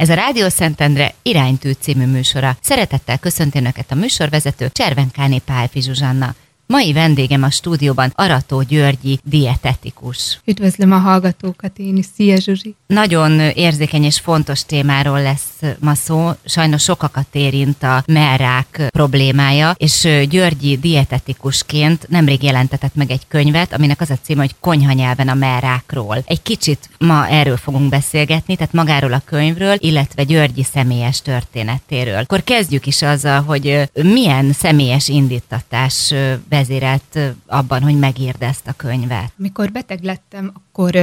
Ez a Rádió Szentendre Iránytű című műsora. Szeretettel köszönti Önöket a műsorvezető, Cservenkáné Pálfi Zsuzsanna. Mai vendégem a stúdióban Arató Györgyi dietetikus. Üdvözlöm a hallgatókat én is. Szia Zsuzsi! Nagyon érzékeny és fontos témáról lesz ma szó. Sajnos sokakat érint a mellrák problémája, és Györgyi dietetikusként nemrég jelentetett meg egy könyvet, aminek az a címe, hogy Konyhanyelven a mellrákról. Egy kicsit ma erről fogunk beszélgetni, tehát magáról a könyvről, illetve Györgyi személyes történetéről. Akkor kezdjük is azzal, hogy milyen személyes indítatás vezérelt abban, hogy megírd ezt a könyvet. Amikor beteg lettem, akkor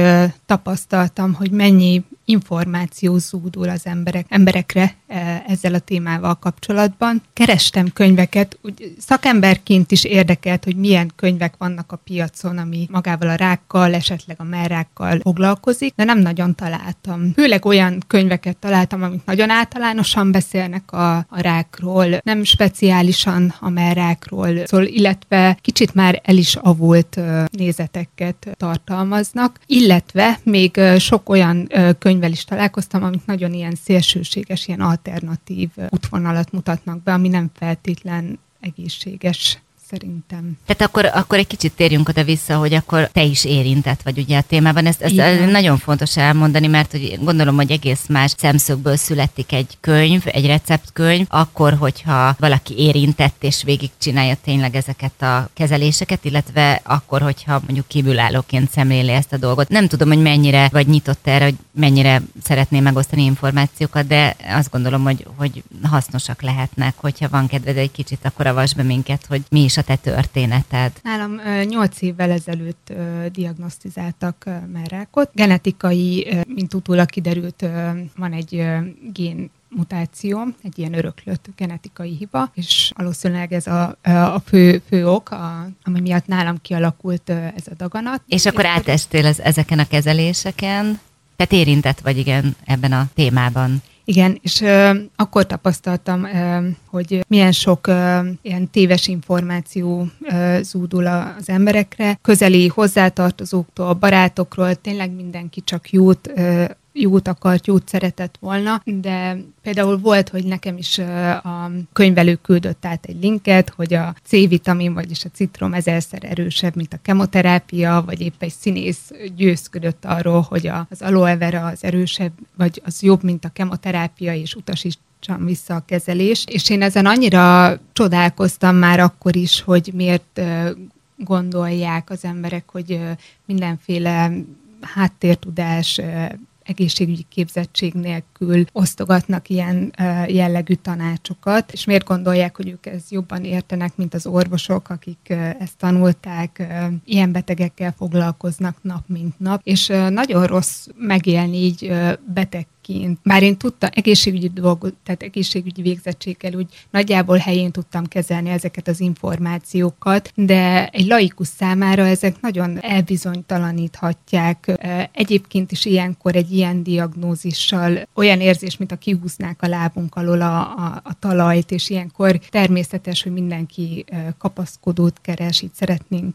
tapasztaltam, hogy mennyi információ zúdul az emberekre ezzel a témával kapcsolatban. Kerestem könyveket, úgy szakemberként is érdekelt, hogy milyen könyvek vannak a piacon, ami magával a rákkal, esetleg a mellrákkal foglalkozik, de nem nagyon találtam. Főleg olyan könyveket találtam, amik nagyon általánosan beszélnek a rákról, nem speciálisan a mellrákról szól, illetve kicsit már el is avult nézeteket tartalmaznak, illetve még sok olyan könyvvel is találkoztam, amik nagyon ilyen szélsőséges, ilyen alternatív útvonalat mutatnak be, ami nem feltétlen egészséges szerintem. Tehát akkor egy kicsit térjünk oda-vissza, hogy akkor te is érintett vagy ugye a témában. Ezt nagyon fontos elmondani, mert hogy gondolom, hogy egész más szemszögből születik egy könyv, egy receptkönyv, akkor, hogyha valaki érintett és végigcsinálja tényleg ezeket a kezeléseket, illetve akkor, hogyha mondjuk kívülállóként szemléli ezt a dolgot. Nem tudom, hogy mennyire vagy nyitott erre, hogy mennyire szeretném megosztani információkat, de azt gondolom, hogy hasznosak lehetnek, hogyha van kedved egy kicsit, akkor avasd be minket, hogy mi is a te történeted. Nálam 8 évvel ezelőtt diagnosztizáltak mellrákot. Genetikai, mint utólag kiderült, van egy gén mutáció, egy ilyen öröklött genetikai hiba, és valószínűleg ez a fő ok, ami miatt nálam kialakult ez a daganat. És akkor átestél ezeken a kezeléseken? Tehát érintett vagy igen ebben a témában? Igen, és akkor tapasztaltam, hogy milyen sok ilyen téves információ zúdul az emberekre. Közeli hozzátartozóktól, barátokról, tényleg mindenki csak jót akart, jót szeretett volna, de például volt, hogy nekem is a könyvelő küldött át egy linket, hogy a C-vitamin, vagyis a citrom 1000-szer erősebb, mint a kemoterápia, vagy épp egy színész győzködött arról, hogy az aloe vera az erősebb, vagy az jobb, mint a kemoterápia, és utasítsam vissza a kezelést. És én ezen annyira csodálkoztam már akkor is, hogy miért gondolják az emberek, hogy mindenféle háttértudás, egészségügyi képzettség nélkül osztogatnak ilyen jellegű tanácsokat, és miért gondolják, hogy ők ezt jobban értenek, mint az orvosok, akik ezt tanulták, ilyen betegekkel foglalkoznak nap, mint nap, és nagyon rossz megélni így betegként. Bár én tudtam egészségügyi végzettséggel úgy nagyjából helyén tudtam kezelni ezeket az információkat, de egy laikus számára ezek nagyon elbizonytalaníthatják. Egyébként is ilyenkor egy ilyen diagnózissal olyan érzés, mint a kihúznák a lábunk alól a talajt, és ilyenkor természetes, hogy mindenki kapaszkodót keres, így szeretnénk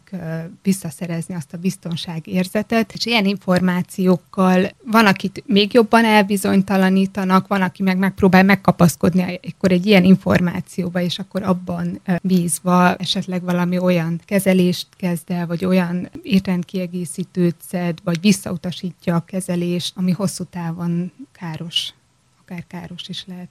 visszaszerezni azt a biztonságérzetet, és ilyen információkkal van, akit még jobban elbizonytalanítanak, van, aki megpróbál megkapaszkodni akkor egy ilyen információba, és akkor abban bízva esetleg valami olyan kezelést kezd el, vagy olyan étrendkiegészítőt szed, vagy visszautasítja a kezelést, ami hosszú távon káros, akár káros is lehet.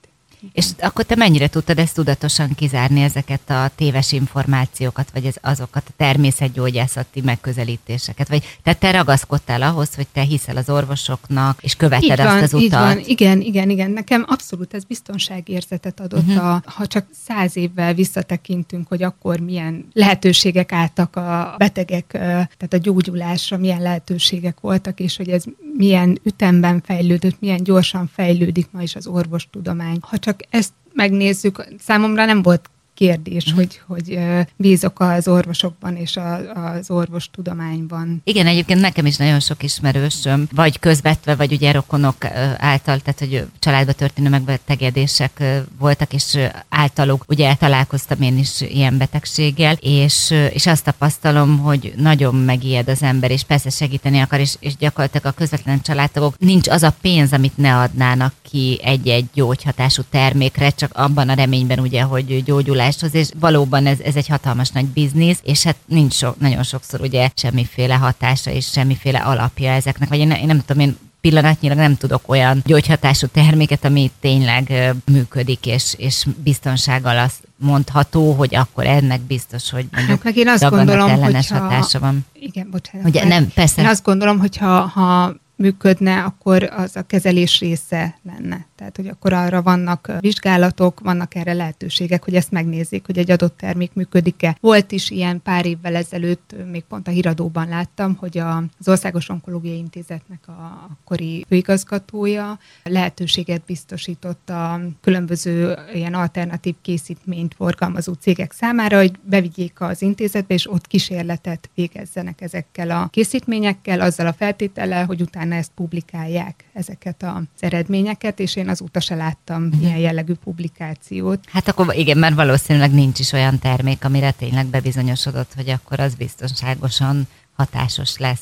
És akkor te mennyire tudtad ezt tudatosan kizárni, ezeket a téves információkat, vagy azokat a természetgyógyászati megközelítéseket? Vagy te ragaszkodtál ahhoz, hogy te hiszel az orvosoknak, és követed azt az utat? Így van, igen. Nekem abszolút ez biztonságérzetet adott, ha csak 100 évvel visszatekintünk, hogy akkor milyen lehetőségek álltak a betegek, tehát a gyógyulásra milyen lehetőségek voltak, és hogy ez milyen ütemben fejlődött, milyen gyorsan fejlődik ma is az orvostudomány. Ha csak ezt megnézzük, számomra nem volt kérdés, hogy bízok az orvosokban és az orvostudományban. Igen, egyébként nekem is nagyon sok ismerősöm, vagy közvetve, vagy ugye rokonok által, tehát hogy családba történő megbetegedések voltak, és általuk ugye találkoztam én is ilyen betegséggel, és azt tapasztalom, hogy nagyon megijed az ember, és persze segíteni akar, és gyakorlatilag a közvetlen családtagok, nincs az a pénz, amit ne adnának ki egy-egy gyógyhatású termékre, csak abban a reményben ugye, hogy gyógyuláshoz, és valóban ez egy hatalmas nagy biznisz, és hát nincs nagyon sokszor ugye semmiféle hatása és semmiféle alapja ezeknek, vagy én nem tudom, én pillanatnyilag nem tudok olyan gyógyhatású terméket, ami tényleg működik, és biztonsággal azt mondható, hogy akkor ennek biztos, hogy mondjuk meg én azt gondolom, ellenes hatása van. Igen, bocsánat. Ugye, nem, persze. Én azt gondolom, hogy ha működne, akkor az a kezelés része lenne. Tehát, hogy akkor arra vannak vizsgálatok, vannak erre lehetőségek, hogy ezt megnézzék, hogy egy adott termék működik-e. Volt is ilyen pár évvel ezelőtt, még pont a híradóban láttam, hogy az Országos Onkológiai Intézetnek a akkori főigazgatója lehetőséget biztosított a különböző ilyen alternatív készítményt forgalmazó cégek számára, hogy bevigyék az intézetbe, és ott kísérletet végezzenek ezekkel a készítményekkel, azzal a feltétellel, hogy utána ezt publikálják, ezeket az eredményeket, és én azóta se láttam ilyen jellegű publikációt. Hát akkor igen, mert valószínűleg nincs is olyan termék, amire tényleg bebizonyosodott, hogy akkor az biztonságosan hatásos lesz.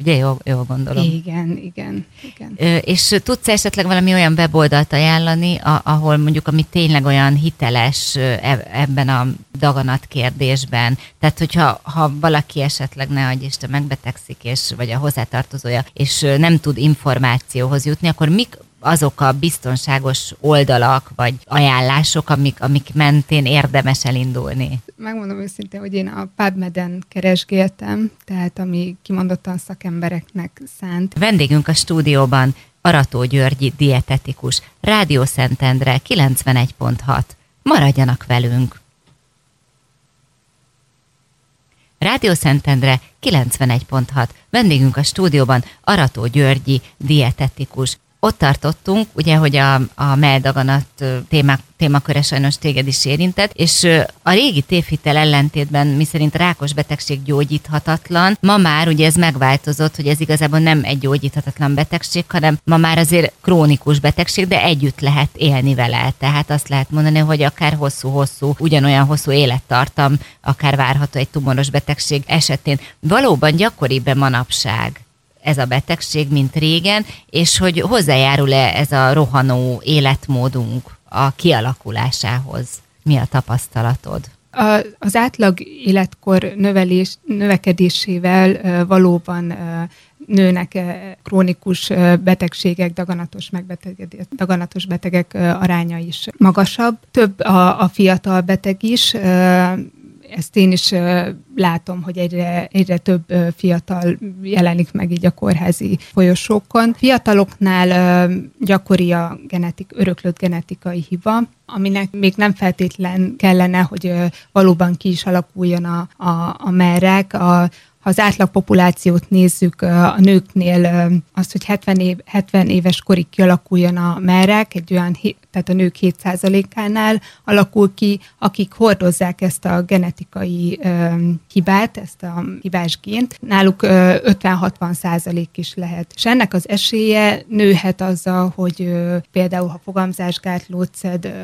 Ugye jól gondolom? Igen. És tudsz esetleg valami olyan weboldalt ajánlani, ahol mondjuk, ami tényleg olyan hiteles ebben a daganat kérdésben? Tehát, hogyha valaki esetleg, ne adj Isten, megbetegszik, vagy a hozzátartozója, és nem tud információhoz jutni, akkor mik azok a biztonságos oldalak, vagy ajánlások, amik mentén érdemes elindulni? Megmondom őszintén, hogy én a PubMed-en keresgéltem, tehát ami kimondottan szakembereknek szánt. Vendégünk a stúdióban Arató Györgyi dietetikus, Rádió Szentendre 91.6. Maradjanak velünk! Rádió Szentendre 91.6. Vendégünk a stúdióban Arató Györgyi dietetikus. Ott tartottunk, ugye, hogy a melldaganat témaköre sajnos téged is érintett, és a régi tévhittel ellentétben, miszerint rákos betegség gyógyíthatatlan, ma már ugye ez megváltozott, hogy ez igazából nem egy gyógyíthatatlan betegség, hanem ma már azért krónikus betegség, de együtt lehet élni vele. Tehát azt lehet mondani, hogy akár hosszú-hosszú, ugyanolyan hosszú élettartam, akár várható egy tumoros betegség esetén. Valóban gyakoribb manapság ez a betegség, mint régen, és hogy hozzájárul-e ez a rohanó életmódunk a kialakulásához? Mi a tapasztalatod? Az átlag életkor növekedésével valóban nőnek krónikus betegségek, daganatos betegek aránya is magasabb. Több a fiatal beteg is. Ezt én is látom, hogy egyre több fiatal jelenik meg így a kórházi folyosókon. Fiataloknál gyakori a öröklött genetikai hiba, aminek még nem feltétlen kellene, hogy valóban ki is alakuljon a mellrák. Ha az átlagpopulációt nézzük, a nőknél az, hogy 70 éves korig kialakuljon a mellrák, tehát a nők 7%-ánál alakul ki, akik hordozzák ezt a genetikai hibát, ezt a hibás gént, náluk 50-60% is lehet. És ennek az esélye nőhet azzal, hogy például, ha fogamzásgátlót szed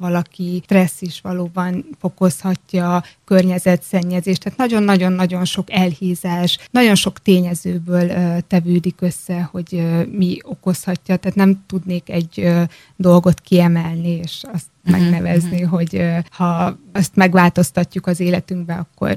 valaki, stressz is valóban fokozhatja, környezetszennyezés, tehát nagyon-nagyon-nagyon sok elhízás, nagyon sok tényezőből tevődik össze, hogy mi okozhatja, tehát nem tudnék egy dolgot kiemelni, és azt megnevezni, hogy ha azt megváltoztatjuk az életünkbe, akkor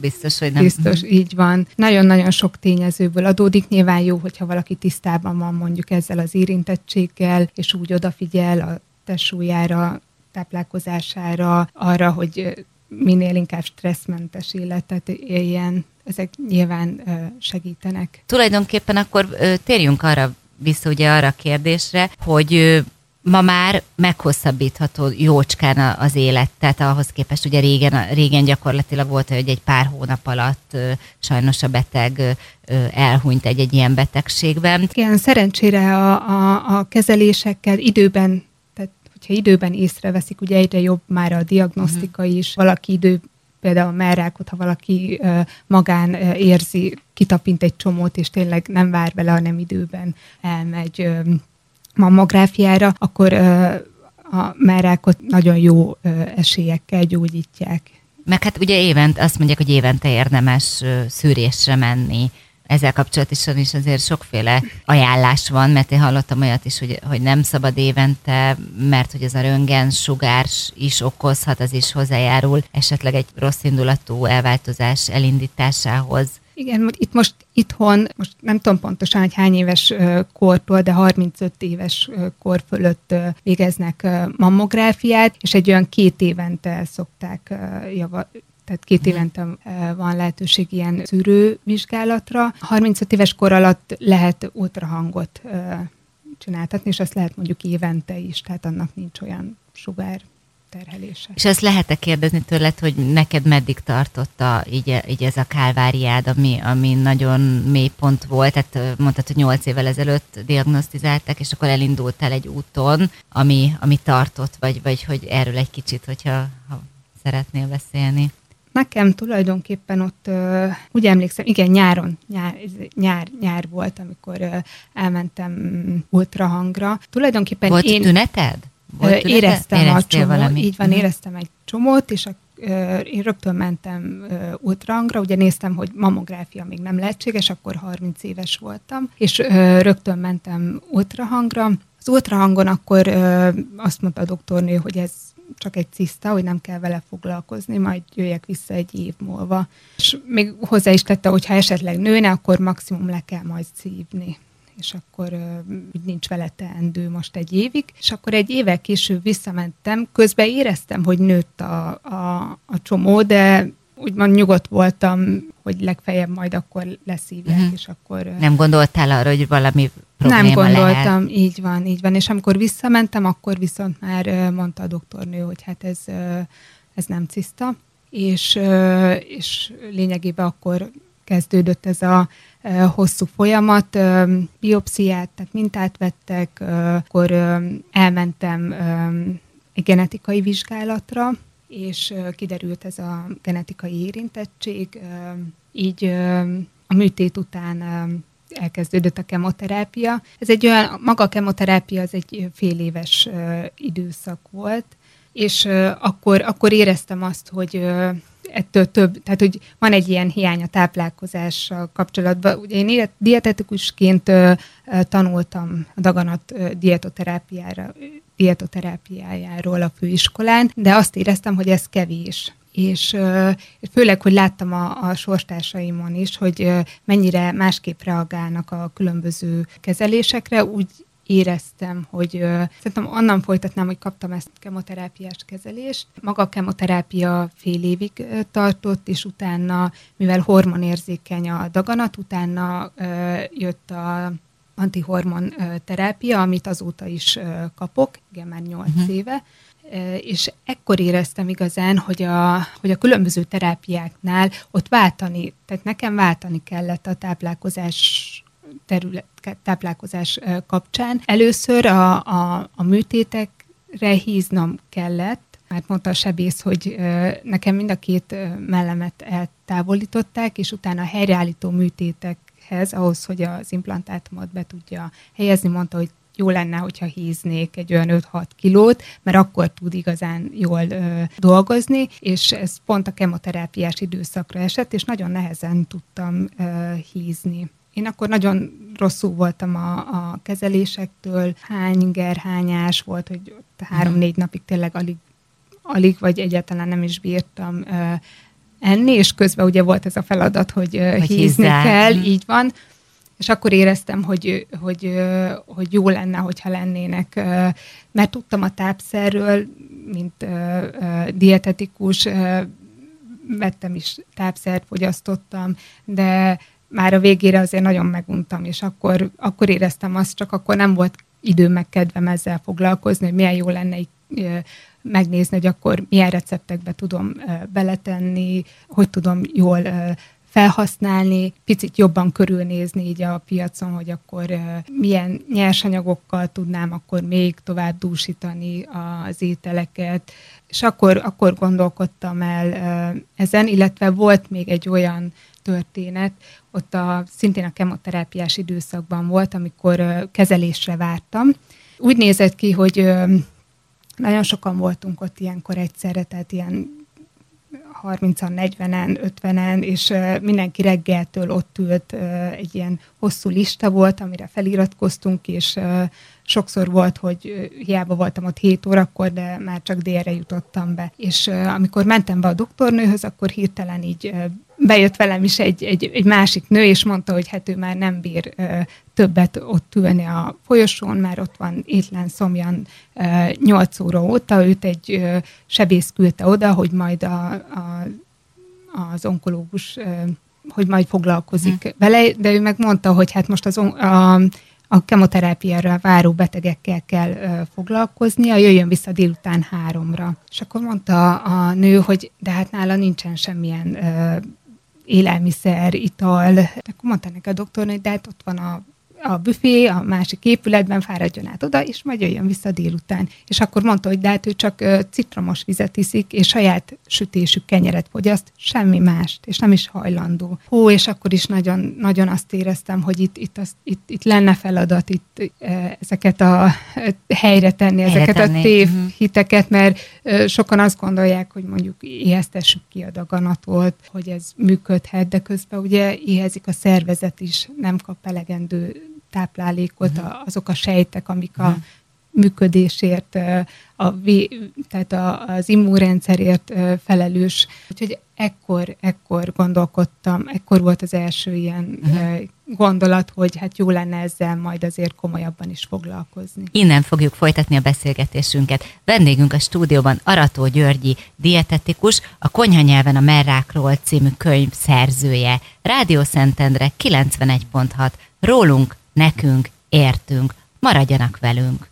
biztos, hogy nem. Biztos, így van. Nagyon-nagyon sok tényezőből adódik. Nyilván jó, hogyha valaki tisztában van mondjuk ezzel az érintettséggel, és úgy odafigyel a testsúlyára, táplálkozására, arra, hogy minél inkább stresszmentes életet éljen. Ezek nyilván segítenek. Tulajdonképpen akkor térjünk arra vissza, ugye arra a kérdésre, hogy ma már meghosszabbítható jócskán az élet, tehát ahhoz képest ugye régen gyakorlatilag volt, hogy egy pár hónap alatt sajnos a beteg elhunyt egy ilyen betegségben. Igen, szerencsére a kezelésekkel időben, hogyha időben észreveszik, ugye egyre jobb már a diagnosztika is, valaki például a mellrákot, ha valaki magán érzi, kitapint egy csomót, és tényleg nem vár bele, hanem időben elmegy mammográfiára, akkor a mellrákot nagyon jó esélyekkel gyógyítják. Meg hát ugye évente, azt mondják, hogy évente érdemes szűrésre menni. Ezzel kapcsolatosan is azért sokféle ajánlás van, mert én hallottam olyat is, hogy nem szabad évente, mert hogy ez a röntgen sugárs is okozhat, az is hozzájárul esetleg egy rossz indulatú elváltozás elindításához. Igen, itt most itthon, most nem tudom pontosan, hogy hány éves kortól, de 35 éves kor fölött végeznek mammográfiát, és egy olyan 2 évente szokták javaslatni. Tehát 2 évente van lehetőség ilyen szűrővizsgálatra. 35 éves kor alatt lehet ultrahangot csináltatni, és azt lehet mondjuk évente is, tehát annak nincs olyan sugár terhelése. És azt lehet-e kérdezni tőled, hogy neked meddig tartotta így ez a kálváriád, ami nagyon mély pont volt, tehát mondtad, hogy 8 évvel ezelőtt diagnosztizálták, és akkor elindultál egy úton, ami tartott, vagy hogy erről egy kicsit, hogyha szeretnél beszélni. Nekem tulajdonképpen ott, úgy emlékszem, igen, nyáron volt, amikor elmentem ultrahangra. Tulajdonképpen volt tüneted? Éreztem a csomót, így van, éreztem egy csomót, és én rögtön mentem ultrahangra, ugye néztem, hogy mammográfia még nem lehetséges, akkor 30 éves voltam, és rögtön mentem ultrahangra. Az ultrahangon akkor azt mondta a doktornő, hogy ez csak egy ciszta, hogy nem kell vele foglalkozni, majd jöjjek vissza egy év múlva. És még hozzá is tette, hogy ha esetleg nőne, akkor maximum le kell majd szívni. És akkor nincs vele teendő most egy évig. És akkor egy évvel később visszamentem, közben éreztem, hogy nőtt a csomó, de úgymond nyugodt voltam, hogy legfeljebb majd akkor leszívják, és akkor... Nem gondoltál arra, hogy valami probléma lehet? Nem gondoltam, lehet. Így van. És amikor visszamentem, akkor viszont már mondta a doktornő, hogy hát ez nem ciszta, és lényegében akkor kezdődött ez a hosszú folyamat, biopsziát, tehát mintát vettek, akkor elmentem egy genetikai vizsgálatra, és kiderült ez a genetikai érintettség, így a műtét után elkezdődött a kemoterápia. Ez egy olyan, maga a kemoterápia az egy fél éves időszak volt, és akkor éreztem azt, hogy ettől több, tehát hogy van egy ilyen hiány a táplálkozással kapcsolatban. Ugye én dietetikusként tanultam a daganat dietoterápiájáról a főiskolán, de azt éreztem, hogy ez kevés. És főleg, hogy láttam a sorstársaimon is, hogy mennyire másképp reagálnak a különböző kezelésekre, úgy éreztem, hogy szerintem onnan folytatnám, hogy kaptam ezt a kemoterápiás kezelést. Maga a kemoterápia fél évig tartott, és utána, mivel hormonérzékeny a daganat, utána jött a antihormon terápia, amit azóta is kapok, igen, már 8 éve, és ekkor éreztem igazán, hogy a különböző terápiáknál ott váltani, tehát nekem váltani kellett a táplálkozás kapcsán. Először a műtétekre híznom kellett, mert mondta a sebész, hogy nekem mind a 2 mellemet eltávolították, és utána a helyreállító műtétekhez, ahhoz, hogy az implantátumot be tudja helyezni, mondta, hogy jó lenne, hogyha híznék egy olyan 5-6 kilót, mert akkor tud igazán jól dolgozni, és ez pont a kemoterápiás időszakra esett, és nagyon nehezen tudtam hízni. Én akkor nagyon rosszul voltam a kezelésektől, hányás volt, hogy 3-4 napig tényleg alig vagy egyáltalán nem is bírtam enni, és közben ugye volt ez a feladat, hogy hízni kell, így van. És akkor éreztem, hogy jó lenne, hogyha lennének, mert tudtam a tápszerről, mint dietetikus, vettem is tápszert, fogyasztottam, de már a végére azért nagyon meguntam, és akkor éreztem azt, csak akkor nem volt időm meg kedvem ezzel foglalkozni, hogy milyen jó lenne megnézni, hogy akkor milyen receptekbe tudom beletenni, hogy tudom jól felhasználni, picit jobban körülnézni így a piacon, hogy akkor milyen nyersanyagokkal tudnám akkor még tovább dúsítani az ételeket. És akkor gondolkodtam el ezen, illetve volt még egy olyan történet, ott szintén a kemoterápiás időszakban volt, amikor kezelésre vártam. Úgy nézett ki, hogy nagyon sokan voltunk ott ilyenkor egyszerre, tehát ilyen 30-an, 40-en, 50-en, és mindenki reggeltől ott ült, egy ilyen hosszú lista volt, amire feliratkoztunk, és sokszor volt, hogy hiába voltam ott 7 órakor, de már csak délre jutottam be. És amikor mentem be a doktornőhöz, akkor hirtelen így bejött velem is egy másik nő, és mondta, hogy hát ő már nem bír többet ott ülni a folyosón, már ott van étlenszomjan 8 óra óta, őt egy sebész küldte oda, hogy majd az onkológus, hogy majd foglalkozik vele, de ő megmondta, hogy hát most a kemoterápiára váró betegekkel kell foglalkoznia, jöjjön vissza délután 3-ra. És akkor mondta a nő, hogy de hát nála nincsen semmilyen élelmiszer, ital. Akkor mondta neki a doktornő, hogy de hát ott van a büfé a másik épületben, fáradjon át oda, és majd jöjjön vissza délután. És akkor mondta, hogy de hát ő csak citromos vizet iszik, és saját sütésű kenyeret fogyaszt, semmi mást, és nem is hajlandó. Hú, és akkor is nagyon, nagyon azt éreztem, hogy itt lenne feladat, itt ezeket a helyre tenni, ezeket a tévhiteket, mert sokan azt gondolják, hogy mondjuk éheztessük ki a daganatot, hogy ez működhet, de közben ugye éhezik a szervezet is, nem kap elegendő táplálékot, azok a sejtek, amik a működésért, tehát az immunrendszerért felelős. Úgyhogy ekkor gondolkodtam, ekkor volt az első ilyen gondolat, hogy hát jó lenne ezzel majd azért komolyabban is foglalkozni. Innen fogjuk folytatni a beszélgetésünket. Vendégünk a stúdióban Arató Györgyi dietetikus, a Konyhanyelven a mellrákról című könyv szerzője. Rádió Szentendre 91.6. Rólunk, nekünk, értünk. Maradjanak velünk!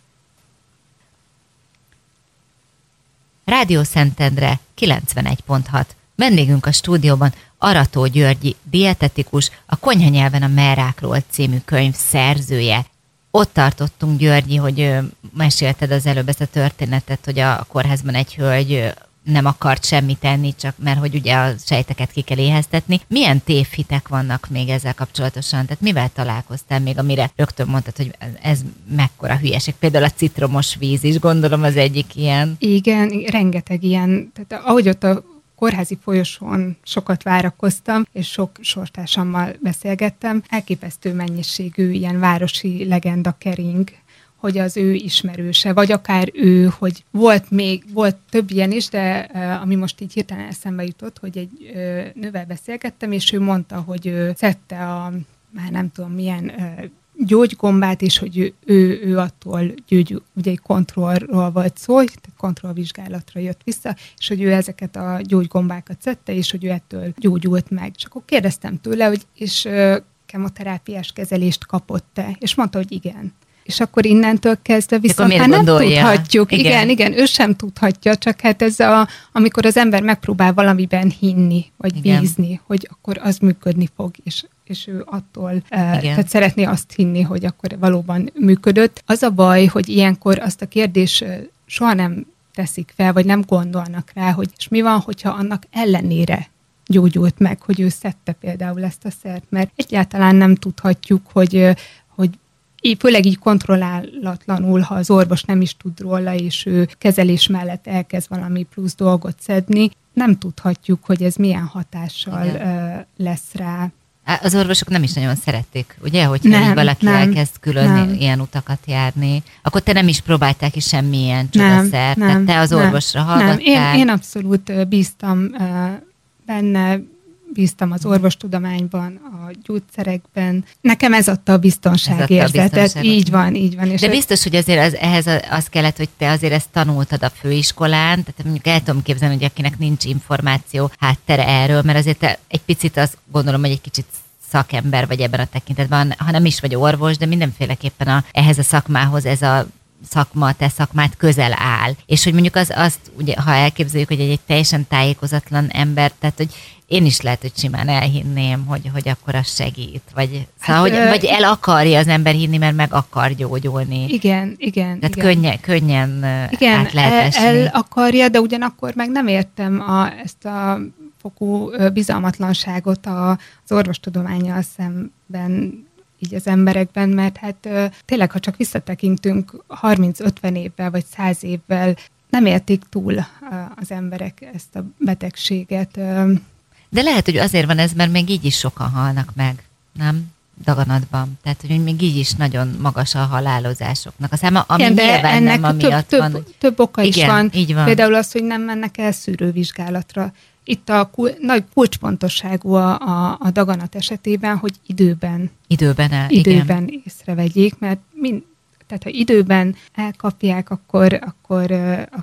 Rádió Szentendre 91.6. Vendégünk a stúdióban Arató Györgyi dietetikus, a Konyhanyelven a mellrákról című könyv szerzője. Ott tartottunk, Györgyi, hogy mesélted az előbb ezt a történetet, hogy a kórházban egy hölgy nem akart semmit enni, csak mert hogy ugye a sejteket ki kell éheztetni. Milyen tévhitek vannak még ezzel kapcsolatosan? Tehát mivel találkoztál még, amire rögtön mondtad, hogy ez mekkora hülyeség? Például a citromos víz is, gondolom, az egyik ilyen. Igen, rengeteg ilyen. Tehát ahogy ott a kórházi folyosón sokat várakoztam, és sok sorstársammal beszélgettem, elképesztő mennyiségű ilyen városi legenda kering, hogy az ő ismerőse, vagy akár ő, hogy volt több ilyen is, de ami most így hirtelen eszembe jutott, hogy egy nővel beszélgettem, és ő mondta, hogy ő szedte a már nem tudom milyen gyógygombát, és hogy ő attól gyógyul, ugye egy kontrollról volt szó, tehát kontrollvizsgálatra jött vissza, és hogy ő ezeket a gyógygombákat szedte, és hogy ő ettől gyógyult meg. És akkor kérdeztem tőle, hogy és kemoterápiás kezelést kapott-e? És mondta, hogy igen. És akkor innentől kezdve viszont hát nem tudhatjuk. Igen, ő sem tudhatja, csak hát ez amikor az ember megpróbál valamiben hinni, vagy bízni, hogy akkor az működni fog, és ő attól, tehát szeretné azt hinni, hogy akkor valóban működött. Az a baj, hogy ilyenkor azt a kérdés soha nem teszik fel, vagy nem gondolnak rá, hogy és mi van, hogyha annak ellenére gyógyult meg, hogy ő szedte például ezt a szert, mert egyáltalán nem tudhatjuk, hogy főleg így kontrollálatlanul, ha az orvos nem is tud róla, és ő kezelés mellett elkezd valami plusz dolgot szedni, nem tudhatjuk, hogy ez milyen hatással lesz rá. Az orvosok nem is nagyon szerették, ugye? Hogyha valaki elkezd külön ilyen utakat járni, akkor te nem is próbáltál ki semmilyen csodaszert, tehát te az orvosra hallgattál. Én abszolút bíztam benne, bíztam az orvostudományban, a gyógyszerekben. Nekem ez adta a biztonságérzetet. Így van. És de biztos, hogy azért ehhez az kellett, hogy te azért ezt tanultad a főiskolán, tehát mondjuk el tudom képzelni, hogy akinek nincs információ háttere erről, mert azért te egy picit azt gondolom, hogy egy kicsit szakember vagy ebben a tekintetben, ha nem is vagy orvos, de mindenféleképpen ehhez a szakmához ez a szakma, a te szakmád közel áll. És hogy mondjuk azt ugye, ha elképzeljük, hogy egy teljesen tájékozatlan ember, tehát hogy én is lehet, hogy simán elhinném, hogy akkor az segít. Vagy, szóval, vagy el akarja az ember hinni, mert meg akar gyógyulni. Igen. Tehát igen. Könnyen igen, át lehet esni. El akarja, de ugyanakkor meg nem értem ezt a fokú bizalmatlanságot az orvostudománnyal szemben így az emberekben, mert hát tényleg, ha csak visszatekintünk 30-50 évvel vagy 100 évvel, nem értik túl az emberek ezt a betegséget. De lehet, hogy azért van ez, mert még így is sokan halnak meg, nem? Daganatban. Tehát, hogy még így is nagyon magas a halálozásoknak. A száma, ami igen, de ennek nem amiatt több, van. Több oka igen, is van. Így van. Például az, hogy nem mennek el szűrővizsgálatra. Itt a nagy kulcsfontosságú a daganat esetében, hogy időben észrevegyék, mert tehát ha időben elkapják, akkor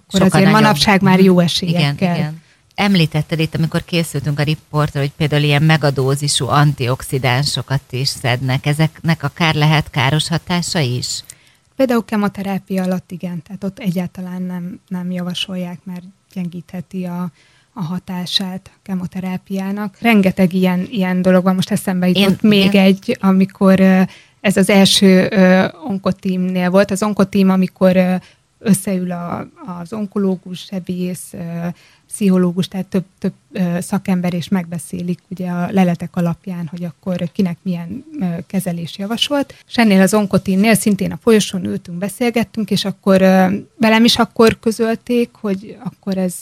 azért nagyobb. Manapság már jó esélyekkel. Igen. Említetted itt, amikor készültünk a riportra, hogy például ilyen megadózisú antioxidánsokat is szednek. Ezeknek akár lehet káros hatása is? Például kemoterápia alatt igen, tehát ott egyáltalán nem javasolják, mert gyengítheti a hatását a kemoterápiának. Rengeteg ilyen dolog van, most eszembe jutott még egy, amikor ez az első onkotímnél volt. Az onkotím, amikor összeül az onkológus, sebész, pszichológus, tehát több szakember is megbeszélik ugye a leletek alapján, hogy akkor kinek milyen kezelés javasolt. És ennél az onkotinnél szintén a folyosón ültünk, beszélgettünk, és akkor velem is akkor közölték, hogy akkor ez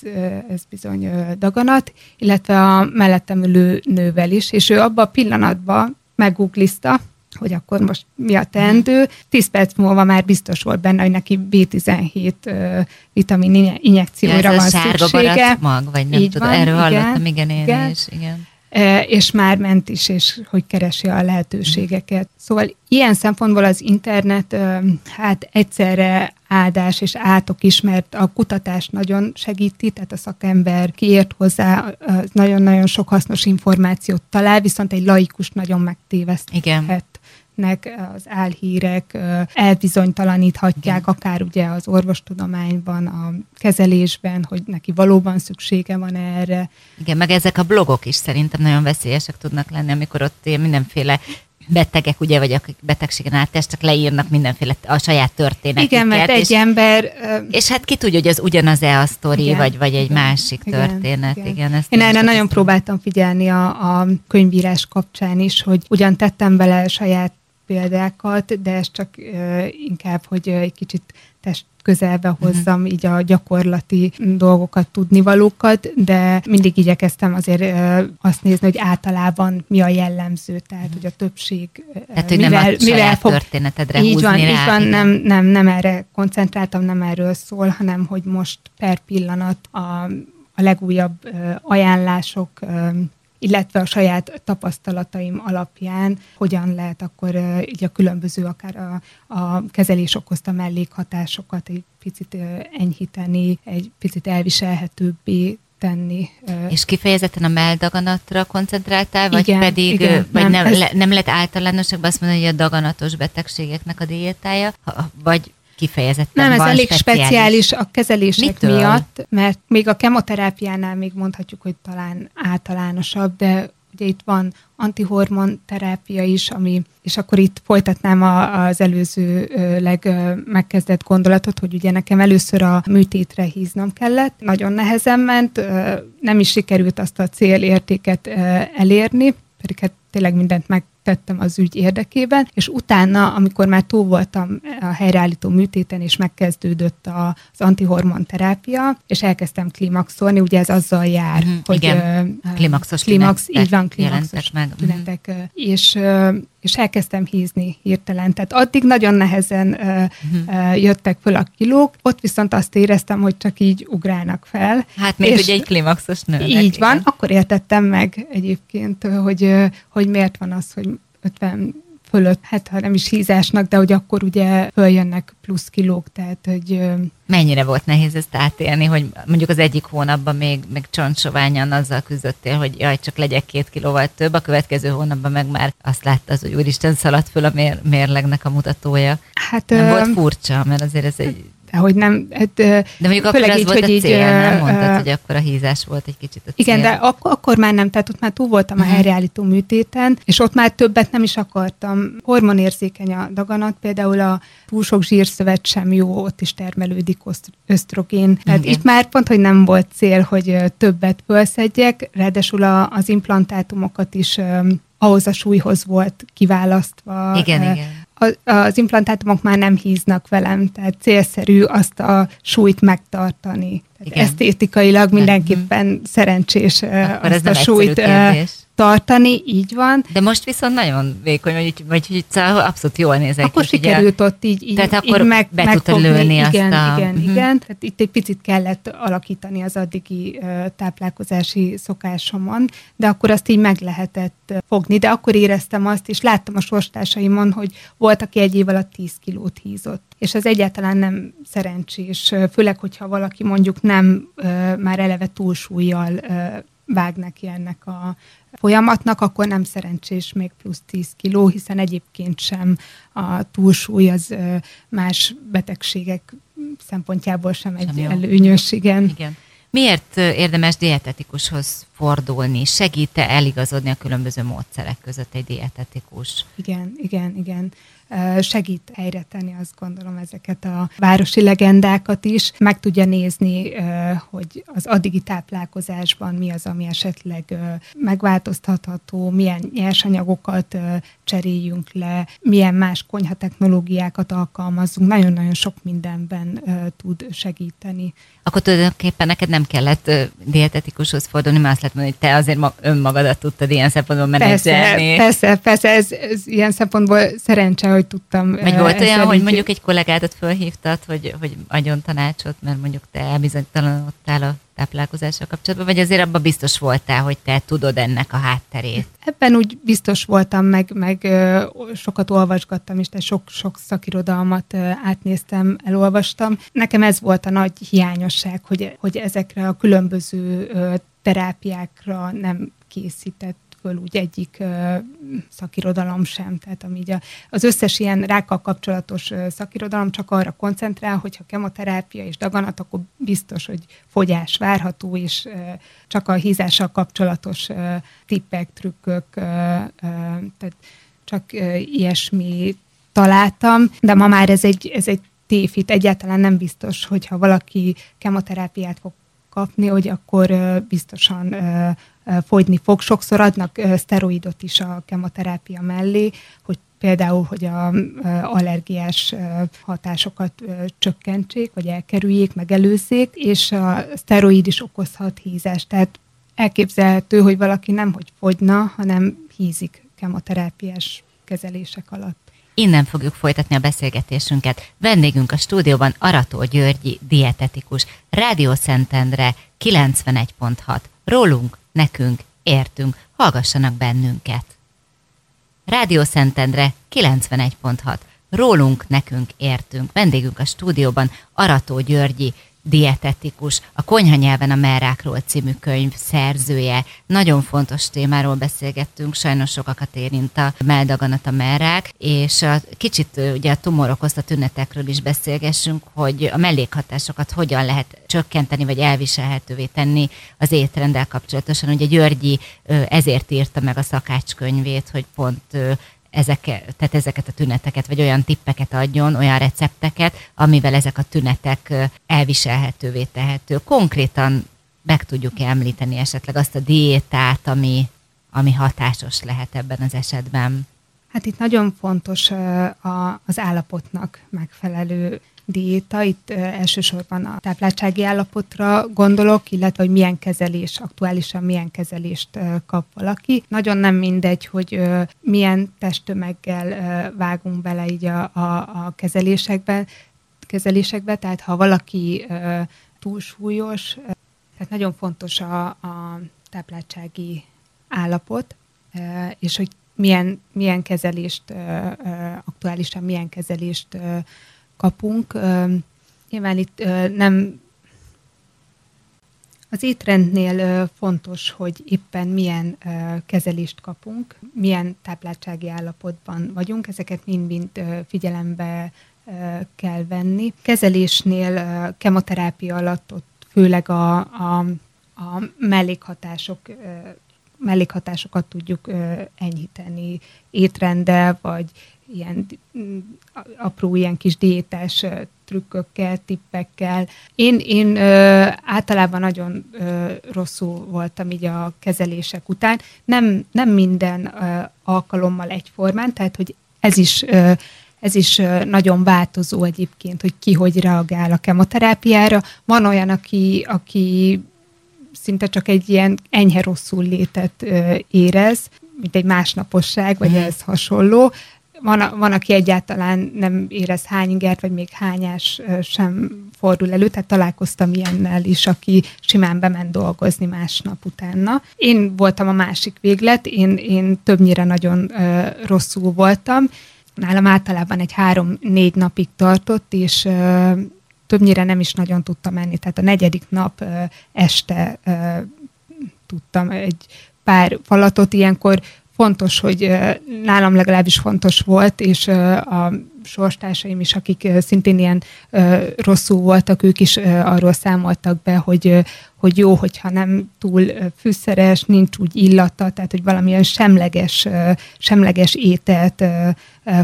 bizony daganat, illetve a mellettem ülő nővel is, és ő abban a pillanatban meggooglizta, hogy akkor most mi a teendő. 10 perc múlva már biztos volt benne, hogy neki B17 vitamin injekcióra van szüksége. Ez a sárga barackmag, vagy nem tudom, erről hallottam, igen, én is. Igen. És már ment is, és hogy keresi a lehetőségeket. Szóval ilyen szempontból az internet hát egyszerre áldás és átok is, mert a kutatás nagyon segíti, tehát a szakember kiért hozzá, nagyon-nagyon sok hasznos információt talál, viszont egy laikus nagyon megtéveszthet. Az álhírek elbizonytalaníthatják, akár ugye az orvostudományban, a kezelésben, hogy neki valóban szüksége van erre. Igen, meg ezek a blogok is szerintem nagyon veszélyesek tudnak lenni, amikor ott mindenféle betegek, ugye, vagy akik betegségen átestek, leírnak mindenféle a saját történeteket. Igen, mert egy ember... És hát ki tudja, hogy az ugyanaz-e a sztori, igen, vagy egy másik történet. Igen. Én erre nagyon próbáltam figyelni a könyvírás kapcsán is, hogy ugyan tettem bele saját példákat, de ez csak inkább, hogy egy kicsit test közelbe hozzam így a gyakorlati dolgokat, tudnivalókat, de mindig igyekeztem azért azt nézni, hogy általában mi a jellemző, tehát hogy a többség tehát, hogy mivel, nem a saját történetedre húzni rá. Így van, nem erre koncentráltam, nem erről szól, hanem hogy most per pillanat a legújabb ajánlások, illetve a saját tapasztalataim alapján hogyan lehet akkor így a különböző, akár a kezelés okozta mellékhatásokat egy picit enyhíteni, egy picit elviselhetőbbé tenni. És kifejezetten a melldaganatra koncentráltál, vagy igen, pedig igen, vagy nem lett általánosakban azt mondani, hogy a daganatos betegségeknek a diétája, vagy kifejezetten nem, ez elég speciális a kezelések mitől? Miatt, mert még a kemoterápiánál még mondhatjuk, hogy talán általánosabb, de ugye itt van antihormon terápia is, ami, és akkor itt folytatnám az előzőleg megkezdett gondolatot, hogy ugye nekem először a műtétre híznom kellett, nagyon nehezen ment, nem is sikerült azt a célértéket elérni, pedig hát tényleg mindent megtettem az ügy érdekében, és utána, amikor már túl voltam a helyreállító műtéten, és megkezdődött az antihormonterápia, és elkezdtem klimaxolni, ugye ez azzal jár, hogy klimaxos tünetek, és elkezdtem hízni hirtelen. Tehát addig nagyon nehezen jöttek föl a kilók, ott viszont azt éreztem, hogy csak így ugrálnak fel. Hát még ugye egy klimaxos nőnek. Így van, igen. Akkor értettem meg egyébként, hogy miért van az, hogy 50 fölött, hát ha nem is hízásnak, de hogy akkor ugye följönnek plusz kilók, tehát hogy... Mennyire volt nehéz ezt átélni, hogy mondjuk az egyik hónapban még csontsoványan azzal küzdöttél, hogy jaj, csak legyek 2 kilóval több, a következő hónapban meg már azt láttad, hogy úristen, szaladt föl a mérlegnek a mutatója. Hát, nem volt furcsa, mert azért ez egy... Hogy nem, hát, de mondjuk akkor az így, volt a cél, nem mondtad, hogy akkor a hízás volt egy kicsit a cél. Igen, de akkor már nem, tehát ott már túl voltam a helyreállító műtéten, és ott már többet nem is akartam. Hormonérzékeny a daganat, például a túl sok zsírszövet sem jó, ott is termelődik ösztrogén. Tehát itt már pont, hogy nem volt cél, hogy többet fölszedjek, ráadásul az implantátumokat is ahhoz a súlyhoz volt kiválasztva. Igen, igen. Az implantátumok már nem híznak velem, tehát célszerű azt a súlyt megtartani. Esztétikailag mindenképpen szerencsés akkor azt a súlyt tartani, így van. De most viszont nagyon vékony, vagy abszolút jól nézek. Akkor sikerült ott így tehát így akkor be tudtad lőni azt. Igen. Tehát itt egy picit kellett alakítani az addigi táplálkozási szokásomon, de akkor azt így meg lehetett fogni. De akkor éreztem azt, és láttam a sorstársaimon, hogy volt, aki egy év alatt 10 kilót hízott. És ez egyáltalán nem szerencsés, főleg, hogyha valaki mondjuk nem már eleve túlsúllyal vág neki ennek a folyamatnak, akkor nem szerencsés még plusz 10 kiló, hiszen egyébként sem a túlsúly az más betegségek szempontjából sem egy előnyös. Igen. Miért érdemes dietetikushoz fordulni? Segít-e eligazodni a különböző módszerek között egy dietetikus? Igen. Segít helyre tenni, azt gondolom, ezeket a városi legendákat is. Meg tudja nézni, hogy az addigi táplálkozásban mi az, ami esetleg megváltoztatható, milyen nyersanyagokat cseréljünk le, milyen más konyhatechnológiákat alkalmazzunk. Nagyon-nagyon sok mindenben tud segíteni. Akkor tulajdonképpen neked nem kellett dietetikushoz fordulni, mert azt lehet mondani, hogy te azért önmagadat tudtad ilyen szempontból menedzselni. Persze, ez ilyen szempontból szerencse, hogy tudtam. Vagy volt olyan, hogy mondjuk egy kollégádat fölhívtad, hogy adjon tanácsot, mert mondjuk te elbizonytalanodtál a táplálkozással kapcsolatban, vagy azért abban biztos voltál, hogy te tudod ennek a hátterét? Ebben úgy biztos voltam, meg sokat olvasgattam is, de sok szakirodalmat átnéztem, elolvastam. Nekem ez volt a nagy hiányosság, hogy ezekre a különböző terápiákra nem készített föl úgy egyik szakirodalom sem. Tehát az összes ilyen rákkal kapcsolatos szakirodalom csak arra koncentrál, hogyha kemoterápia és daganat, akkor biztos, hogy fogyás várható, és csak a hízással kapcsolatos tippek, trükkök, tehát csak ilyesmi találtam, de ma már ez egy tévhit. Egyáltalán nem biztos, hogyha valaki kemoterápiát fog kapni, hogy akkor biztosan fogyni fog. Sokszor adnak szteroidot is a kemoterápia mellé, hogy például, hogy az allergiás hatásokat csökkentsék, vagy elkerüljék, megelőzzék, és a szteroid is okozhat hízást. Tehát elképzelhető, hogy valaki nemhogy fogyna, hanem hízik kemoterápiás kezelések alatt. Innen fogjuk folytatni a beszélgetésünket. Vendégünk a stúdióban Arató Györgyi dietetikus. Rádió Szentendre 91.6. Rólunk, nekünk, értünk. Hallgassanak bennünket. Rádió Szentendre 91.6. Rólunk, nekünk, értünk. Vendégünk a stúdióban Arató Györgyi dietetikus, a Konyhanyelven a mellrákról című könyv szerzője. Nagyon fontos témáról beszélgettünk, sajnos sokakat érint a melldaganat, a mellrák, és a kicsit ugye a tumor okozta tünetekről is beszélgessünk, hogy a mellékhatásokat hogyan lehet csökkenteni, vagy elviselhetővé tenni az étrenddel kapcsolatosan. Ugye Györgyi ezért írta meg a szakácskönyvét, hogy pont ezeket a tüneteket, vagy olyan tippeket adjon, olyan recepteket, amivel ezek a tünetek elviselhetővé tehető. Konkrétan meg tudjuk említeni esetleg azt a diétát, ami hatásos lehet ebben az esetben? Hát itt nagyon fontos az állapotnak megfelelő diéta, itt elsősorban a tápláltsági állapotra gondolok, illetve hogy milyen kezelés, aktuálisan milyen kezelést kap valaki. Nagyon nem mindegy, hogy milyen testtömeggel vágunk bele így a kezelésekbe, tehát ha valaki túlsúlyos, tehát nagyon fontos a tápláltsági állapot, és hogy milyen kezelést, aktuálisan milyen kezelést kapunk. Nyilván itt nem... Az étrendnél fontos, hogy éppen milyen kezelést kapunk, milyen tápláltsági állapotban vagyunk, ezeket mind-mind figyelembe kell venni. Kezelésnél kemoterápia alatt ott főleg a mellékhatásokat tudjuk enyhíteni étrenddel, vagy ilyen apró, ilyen kis diétás trükkökkel, tippekkel. Én általában nagyon rosszul voltam így a kezelések után. Nem minden alkalommal egyformán, tehát hogy ez is nagyon változó egyébként, hogy ki hogy reagál a kemoterápiára. Van olyan, aki szinte csak egy ilyen enyhe rosszul létet érez, mint egy másnaposság, vagy ehhez hasonló. Van, aki egyáltalán nem érez hányingert, vagy még hányás sem fordul elő, tehát találkoztam ilyennel is, aki simán bement dolgozni másnap utána. Én voltam a másik véglet, én többnyire nagyon rosszul voltam. Nálam általában egy 3-4 napig tartott, és többnyire nem is nagyon tudtam menni. Tehát a negyedik nap este tudtam egy pár falatot ilyenkor. Fontos, hogy nálam legalábbis fontos volt, és a sorstársaim is, akik szintén ilyen rosszul voltak, ők is arról számoltak be, hogy jó, hogyha nem túl fűszeres, nincs úgy illata, tehát hogy valamilyen semleges ételt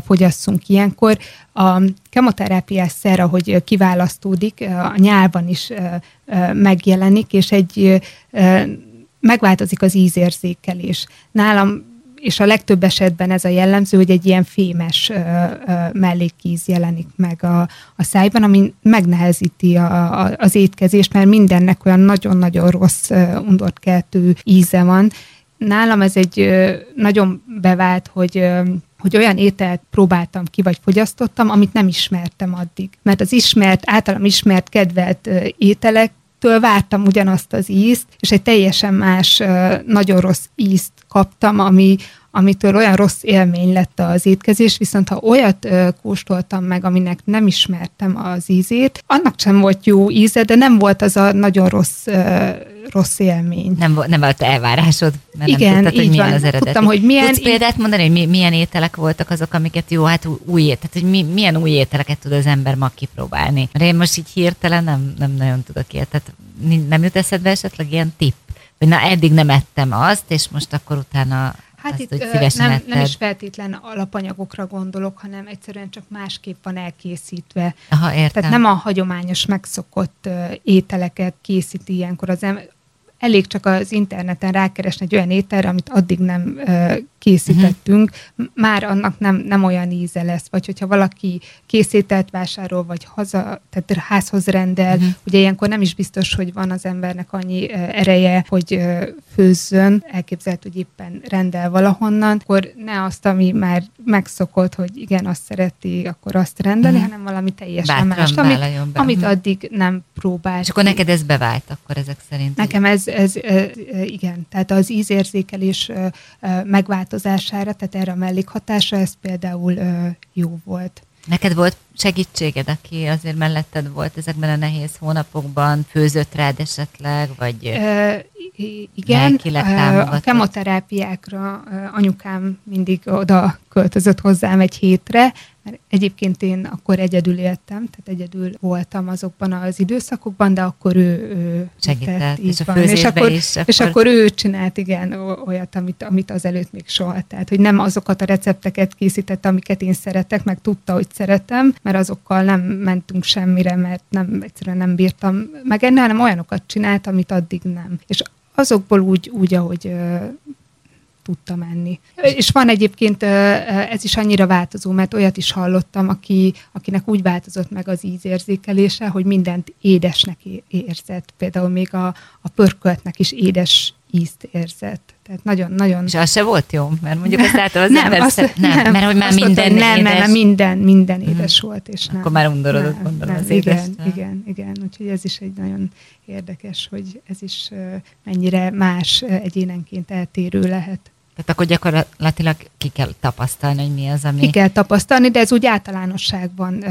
fogyasszunk ilyenkor. A kemoterápiás szer, ahogy kiválasztódik, a nyálban is megjelenik, és megváltozik az ízérzékelés. Nálam, és a legtöbb esetben ez a jellemző, hogy egy ilyen fémes mellékíz jelenik meg a szájban, ami megnehezíti az étkezést, mert mindennek olyan nagyon-nagyon rossz, undortkeltő íze van. Nálam ez egy nagyon bevált, hogy olyan ételt próbáltam ki, vagy fogyasztottam, amit nem ismertem addig. Mert az általam ismert, kedvelt ételek, vártam ugyanazt az ízt, és egy teljesen más, nagyon rossz ízt kaptam, amitől olyan rossz élmény lett az étkezés, viszont ha olyat kóstoltam meg, aminek nem ismertem az ízét, annak sem volt jó íze, de nem volt az a nagyon rossz élmény. Nem volt elvárásod, mert igen, nem tudtad, hogy milyen van. Az eredeti. Tudtam, hogy milyen... Tudsz példát mondani, hogy milyen ételek voltak azok, amiket jó, hát új ételek, tehát hogy milyen új ételeket tud az ember ma kipróbálni? Mert én most így hirtelen nem nagyon tudok ilyet, tehát nem jut eszedbe esetleg ilyen tipp? Hogy na, eddig nem ettem azt, és most akkor utána... Hát azt, itt nem is feltétlen alapanyagokra gondolok, hanem egyszerűen csak másképp van elkészítve. Aha, értem. Tehát nem a hagyományos, megszokott ételeket készíti ilyenkor az ember. Elég csak az interneten rákeresni egy olyan ételre, amit addig nem készítettünk, már annak nem olyan íze lesz. Vagy hogyha valaki készételt vásárol, vagy haza, tehát házhoz rendel, ugye ilyenkor nem is biztos, hogy van az embernek annyi ereje, hogy főzzön, elképzelhető, hogy éppen rendel valahonnan, akkor ne azt, ami már megszokott, hogy igen, azt szereti, akkor azt rendeli, hanem valami teljesen mást, amit addig nem próbált. És akkor neked ez bevált, akkor ezek szerint? Nekem ez igen, tehát az ízérzékelés megváltozására, tehát erre a mellékhatásra, ez például jó volt. Neked volt segítséged, aki azért melletted volt ezekben a nehéz hónapokban, főzött rád esetleg, vagy igen, a kemoterápiákra anyukám mindig oda költözött hozzám egy hétre, mert egyébként én akkor egyedül éltem, tehát egyedül voltam azokban az időszakokban, de akkor ő segített, tett, és a főzésben is. És akkor ő csinált, igen, olyat, amit azelőtt még soha. Tehát, hogy nem azokat a recepteket készített, amiket én szeretek, meg tudta, hogy szeretem, mert azokkal nem mentünk semmire, mert egyszerűen nem bírtam megenni, hanem olyanokat csinált, amit addig nem. És azokból úgy ahogy... tudtam enni. És van egyébként, ez is annyira változó, mert olyat is hallottam, akinek úgy változott meg az ízérzékelése, hogy mindent édesnek érzett. Például még a pörköltnek is édes ízt érzett. Tehát nagyon-nagyon... És az se volt jó? Mert mondjuk azt látom, az nem, nem, mert hogy már minden mondtam, édes... Nem, minden édes volt, és akkor már undorodott, gondolom, az édes. Igen, úgyhogy ez is egy nagyon érdekes, hogy ez is mennyire más, egyénenként eltérő lehet. Tehát akkor gyakorlatilag ki kell tapasztalni, hogy mi az, ami... Ki kell tapasztalni, de ez úgy általánosságban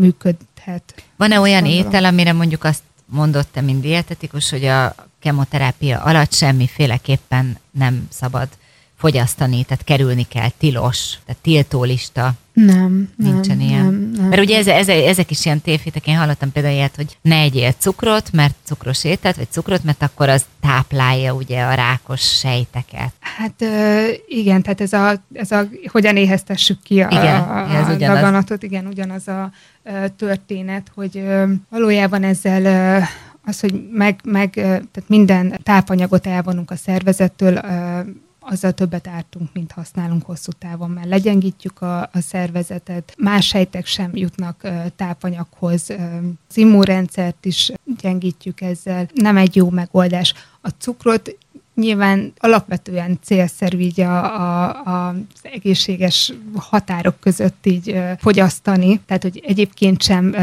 működhet. Van-e olyan étel, amire mondjuk azt mondott te, mint dietetikus, hogy a kemoterápia alatt semmiféleképpen nem szabad fogyasztani, tehát kerülni kell, tilos, tehát tiltólista? Nem. Nincsen ilyen. Nem. Mert ugye ezek is ilyen tévhitek, én hallottam például ilyet, hogy ne egyél cukrot, mert cukros ételt, vagy cukrot, mert akkor az táplálja ugye a rákos sejteket. Hát igen, tehát ez a hogyan éheztessük ki a daganatot, igen, ugyanaz a történet, hogy valójában ezzel az, hogy tehát minden tápanyagot elvonunk a szervezettől, azzal többet ártunk, mint használunk hosszú távon, mert legyengítjük a szervezetet, más sejtek sem jutnak tápanyaghoz, az immunrendszert is gyengítjük ezzel. Nem egy jó megoldás. A cukrot nyilván alapvetően célszerű így az egészséges határok között így fogyasztani, tehát hogy egyébként sem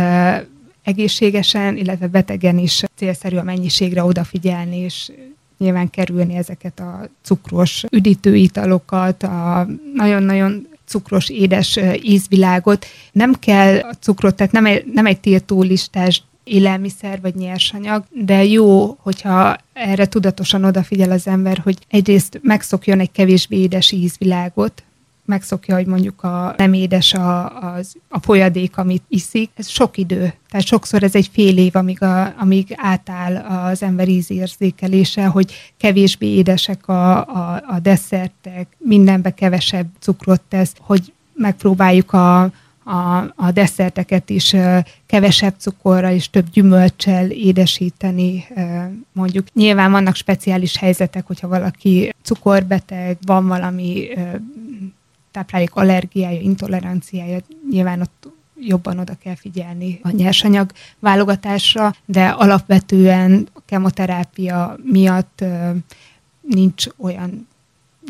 egészségesen, illetve betegen is célszerű a mennyiségre odafigyelni, és nyilván kerülni ezeket a cukros üdítőitalokat, a nagyon-nagyon cukros, édes ízvilágot. Nem kell a cukrot, tehát nem egy tiltólistás élelmiszer vagy nyersanyag, de jó, hogyha erre tudatosan odafigyel az ember, hogy egyrészt megszokjon egy kevésbé édes ízvilágot, megszokja, hogy mondjuk nem édes a folyadék, amit iszik. Ez sok idő. Tehát sokszor ez egy fél év, amíg átáll az ember ízérzékelése, hogy kevésbé édesek a desszertek, mindenbe kevesebb cukrot tesz, hogy megpróbáljuk a desszerteket is kevesebb cukorra és több gyümölccsel édesíteni, mondjuk. Nyilván vannak speciális helyzetek, hogyha valaki cukorbeteg, van valami táplálék allergiája, intoleranciája, nyilván ott jobban oda kell figyelni a nyersanyag válogatásra, de alapvetően a kemoterápia miatt nincs olyan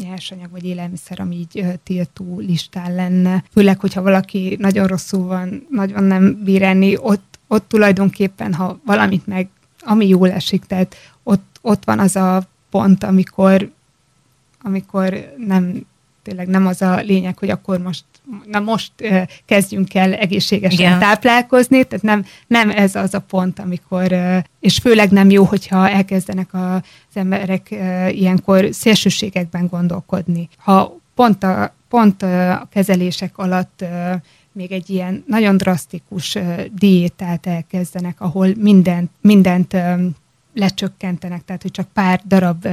nyersanyag vagy élelmiszer, ami így tiltó listán lenne. Főleg, hogyha valaki nagyon rosszul van, nagyon nem bír enni, ott tulajdonképpen, ha valamit meg, ami jól esik, tehát ott van az a pont, amikor nem... Tényleg nem az a lényeg, hogy akkor most kezdjünk el egészségesen táplálkozni, tehát nem ez az a pont, amikor, és főleg nem jó, hogyha elkezdenek az emberek ilyenkor szélsőségekben gondolkodni. Ha pont a kezelések alatt még egy ilyen nagyon drasztikus diétát elkezdenek, ahol mindent lecsökkentenek, tehát hogy csak pár darab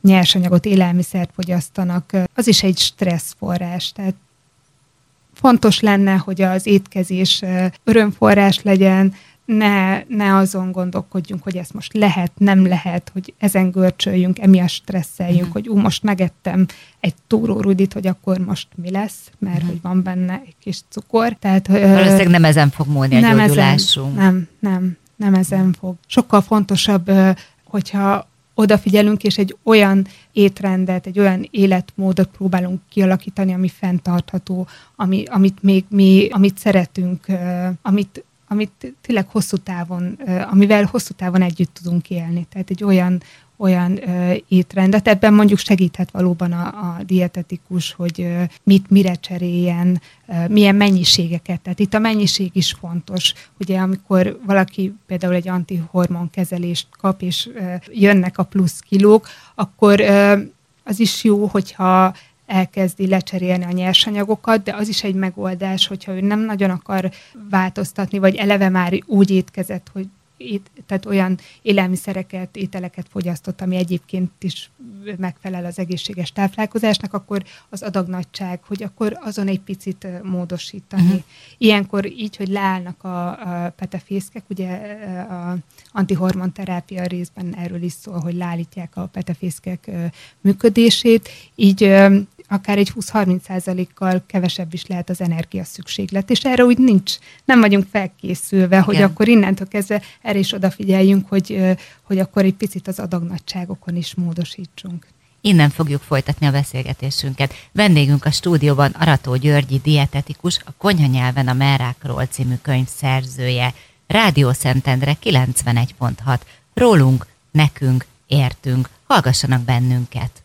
nyersanyagot, élelmiszert fogyasztanak, az is egy stresszforrás. Tehát fontos lenne, hogy az étkezés örömforrás legyen, ne azon gondolkodjunk, hogy ezt most lehet, nem lehet, hogy ezen görcsöljünk, emiatt stresszeljünk, hogy most megettem egy túrórudit, hogy akkor most mi lesz, mert hogy van benne egy kis cukor. Tehát, valószínűleg nem ezen fog múlni a gyógyulásunk. Nem ezen fog. Sokkal fontosabb, hogyha odafigyelünk, és egy olyan étrendet, egy olyan életmódot próbálunk kialakítani, ami fenntartható, amit szeretünk, amit tényleg hosszú távon, amivel hosszú távon együtt tudunk élni. Tehát egy olyan étrendet. Ebben mondjuk segíthet valóban a dietetikus, hogy mit mire cseréljen, milyen mennyiségeket. Tehát itt a mennyiség is fontos. Ugye amikor valaki például egy antihormon kezelést kap, és jönnek a plusz kilók, akkor az is jó, hogyha elkezdi lecserélni a nyersanyagokat, de az is egy megoldás, hogyha ő nem nagyon akar változtatni, vagy eleve már úgy étkezett, hogy tehát olyan élelmiszereket, ételeket fogyasztott, ami egyébként is megfelel az egészséges táplálkozásnak, akkor az adagnagyság, hogy akkor azon egy picit módosítani. Ilyenkor így, hogy leállnak a petefészkek, ugye a antihormonterápia részben erről is szól, hogy leállítják a petefészkek működését, így akár egy 20-30%-kal kevesebb is lehet az energia szükséglet, és erre úgy nem vagyunk felkészülve, hogy akkor innentől kezdve erre is odafigyeljünk, hogy akkor egy picit az adagnagyságokon is módosítsunk. Innen fogjuk folytatni a beszélgetésünket. Vendégünk a stúdióban Arató Györgyi dietetikus, a Konyhanyelven a mellrákról című könyv szerzője. Rádió Szentendre 91.6. Rólunk, nekünk, értünk. Hallgassanak bennünket!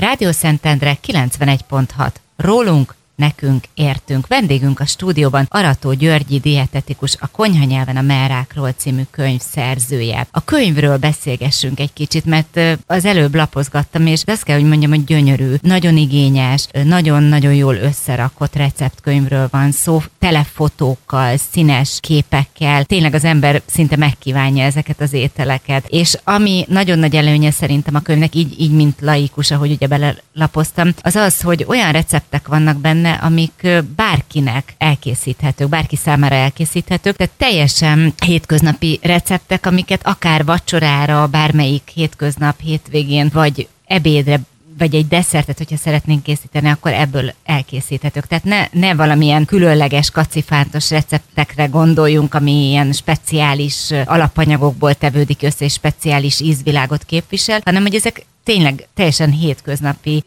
Rádió Szentendre 91.6. Rólunk, nekünk, értünk. Vendégünk a stúdióban Arató Györgyi dietetikus, a Konyhanyelven a mellrákról című könyv szerzője. A könyvről beszélgessünk egy kicsit, mert az előbb lapozgattam, és azt kell, hogy mondjam, hogy gyönyörű, nagyon igényes, nagyon-nagyon jól összerakott receptkönyvről van szó, tele fotókkal, színes képekkel, tényleg az ember szinte megkívánja ezeket az ételeket. És ami nagyon nagy előnye szerintem a könyvnek, így mint laikus, ahogy ugye belelapoztam, az az, hogy olyan receptek vannak benne, amik bárkinek elkészíthetők, bárki számára elkészíthetők, tehát teljesen hétköznapi receptek, amiket akár vacsorára, bármelyik hétköznap, hétvégén, vagy ebédre, vagy egy desszertet, hogyha szeretnénk készíteni, akkor ebből elkészíthetők. Tehát ne valamilyen különleges, kacifántos receptekre gondoljunk, ami ilyen speciális alapanyagokból tevődik össze, és speciális ízvilágot képvisel, hanem hogy ezek tényleg teljesen hétköznapi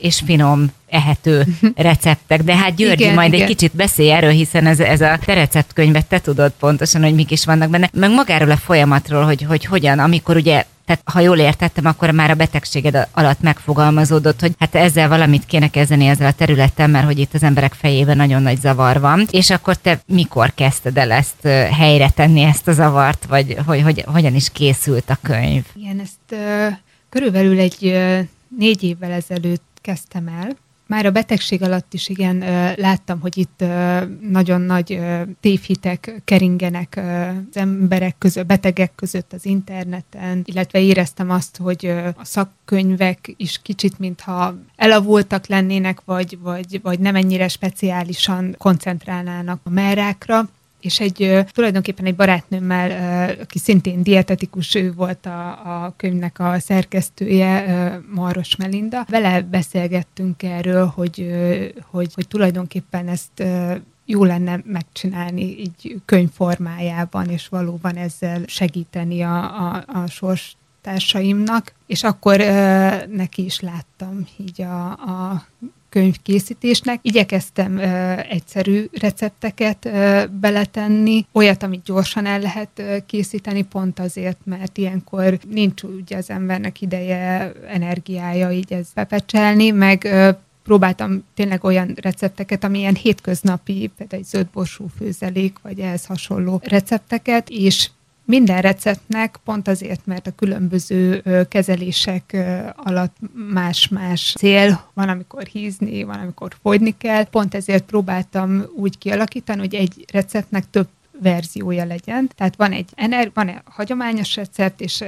és finom, ehető receptek. De hát Györgyi, igen, majd igen. Egy kicsit beszélj erről, hiszen ez a te receptkönyvet te tudod pontosan, hogy mik is vannak benne. Meg magáról a folyamatról, hogy hogyan, amikor ugye, tehát ha jól értettem, akkor már a betegséged alatt megfogalmazódott, hogy hát ezzel valamit kéne kezdeni ezzel a területen, mert hogy itt az emberek fejében nagyon nagy zavar van. És akkor te mikor kezdted el ezt helyre tenni, ezt a zavart, vagy hogyan is készült a könyv? Igen, ezt körülbelül egy 4 évvel ezelőtt kezdtem el. Már a betegség alatt is igen láttam, hogy itt nagyon nagy tévhitek keringenek az emberek között, betegek között az interneten, illetve éreztem azt, hogy a szakkönyvek is kicsit mintha elavultak lennének, vagy nem ennyire speciálisan koncentrálnának a mellrákra. És tulajdonképpen egy barátnőmmel, aki szintén dietetikus, ő volt a könyvnek a szerkesztője, Maros Melinda. Vele beszélgettünk erről, hogy tulajdonképpen ezt jó lenne megcsinálni így könyvformájában, és valóban ezzel segíteni a sorstársaimnak. És akkor neki is láttam így a könyvkészítésnek. Igyekeztem egyszerű recepteket beletenni, olyat, amit gyorsan el lehet készíteni, pont azért, mert ilyenkor nincs ugye az embernek ideje, energiája így ezt bepecselni, meg próbáltam tényleg olyan recepteket, ami ilyen hétköznapi, például egy zöldborsú főzelék, vagy ehhez hasonló recepteket, és minden receptnek pont azért, mert a különböző kezelések alatt más-más cél, van, amikor hízni, van, amikor fogyni kell. Pont ezért próbáltam úgy kialakítani, hogy egy receptnek több verziója legyen. Tehát van egy hagyományos recept, és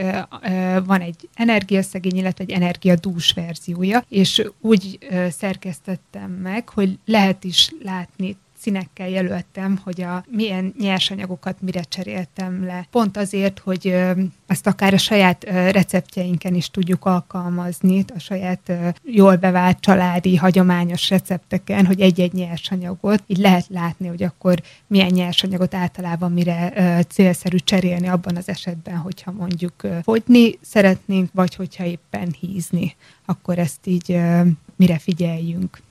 van egy energiaszegény, illetve egy energiadús verziója, és úgy szerkesztettem meg, hogy lehet is látni, színekkel jelöltem, hogy milyen nyersanyagokat mire cseréltem le. Pont azért, hogy ezt akár a saját receptjeinken is tudjuk alkalmazni, a saját jól bevált családi, hagyományos recepteken, hogy egy-egy nyersanyagot, így lehet látni, hogy akkor milyen nyersanyagot általában mire célszerű cserélni abban az esetben, hogyha mondjuk fogyni szeretnénk, vagy hogyha éppen hízni, akkor ezt így mire figyeljünk.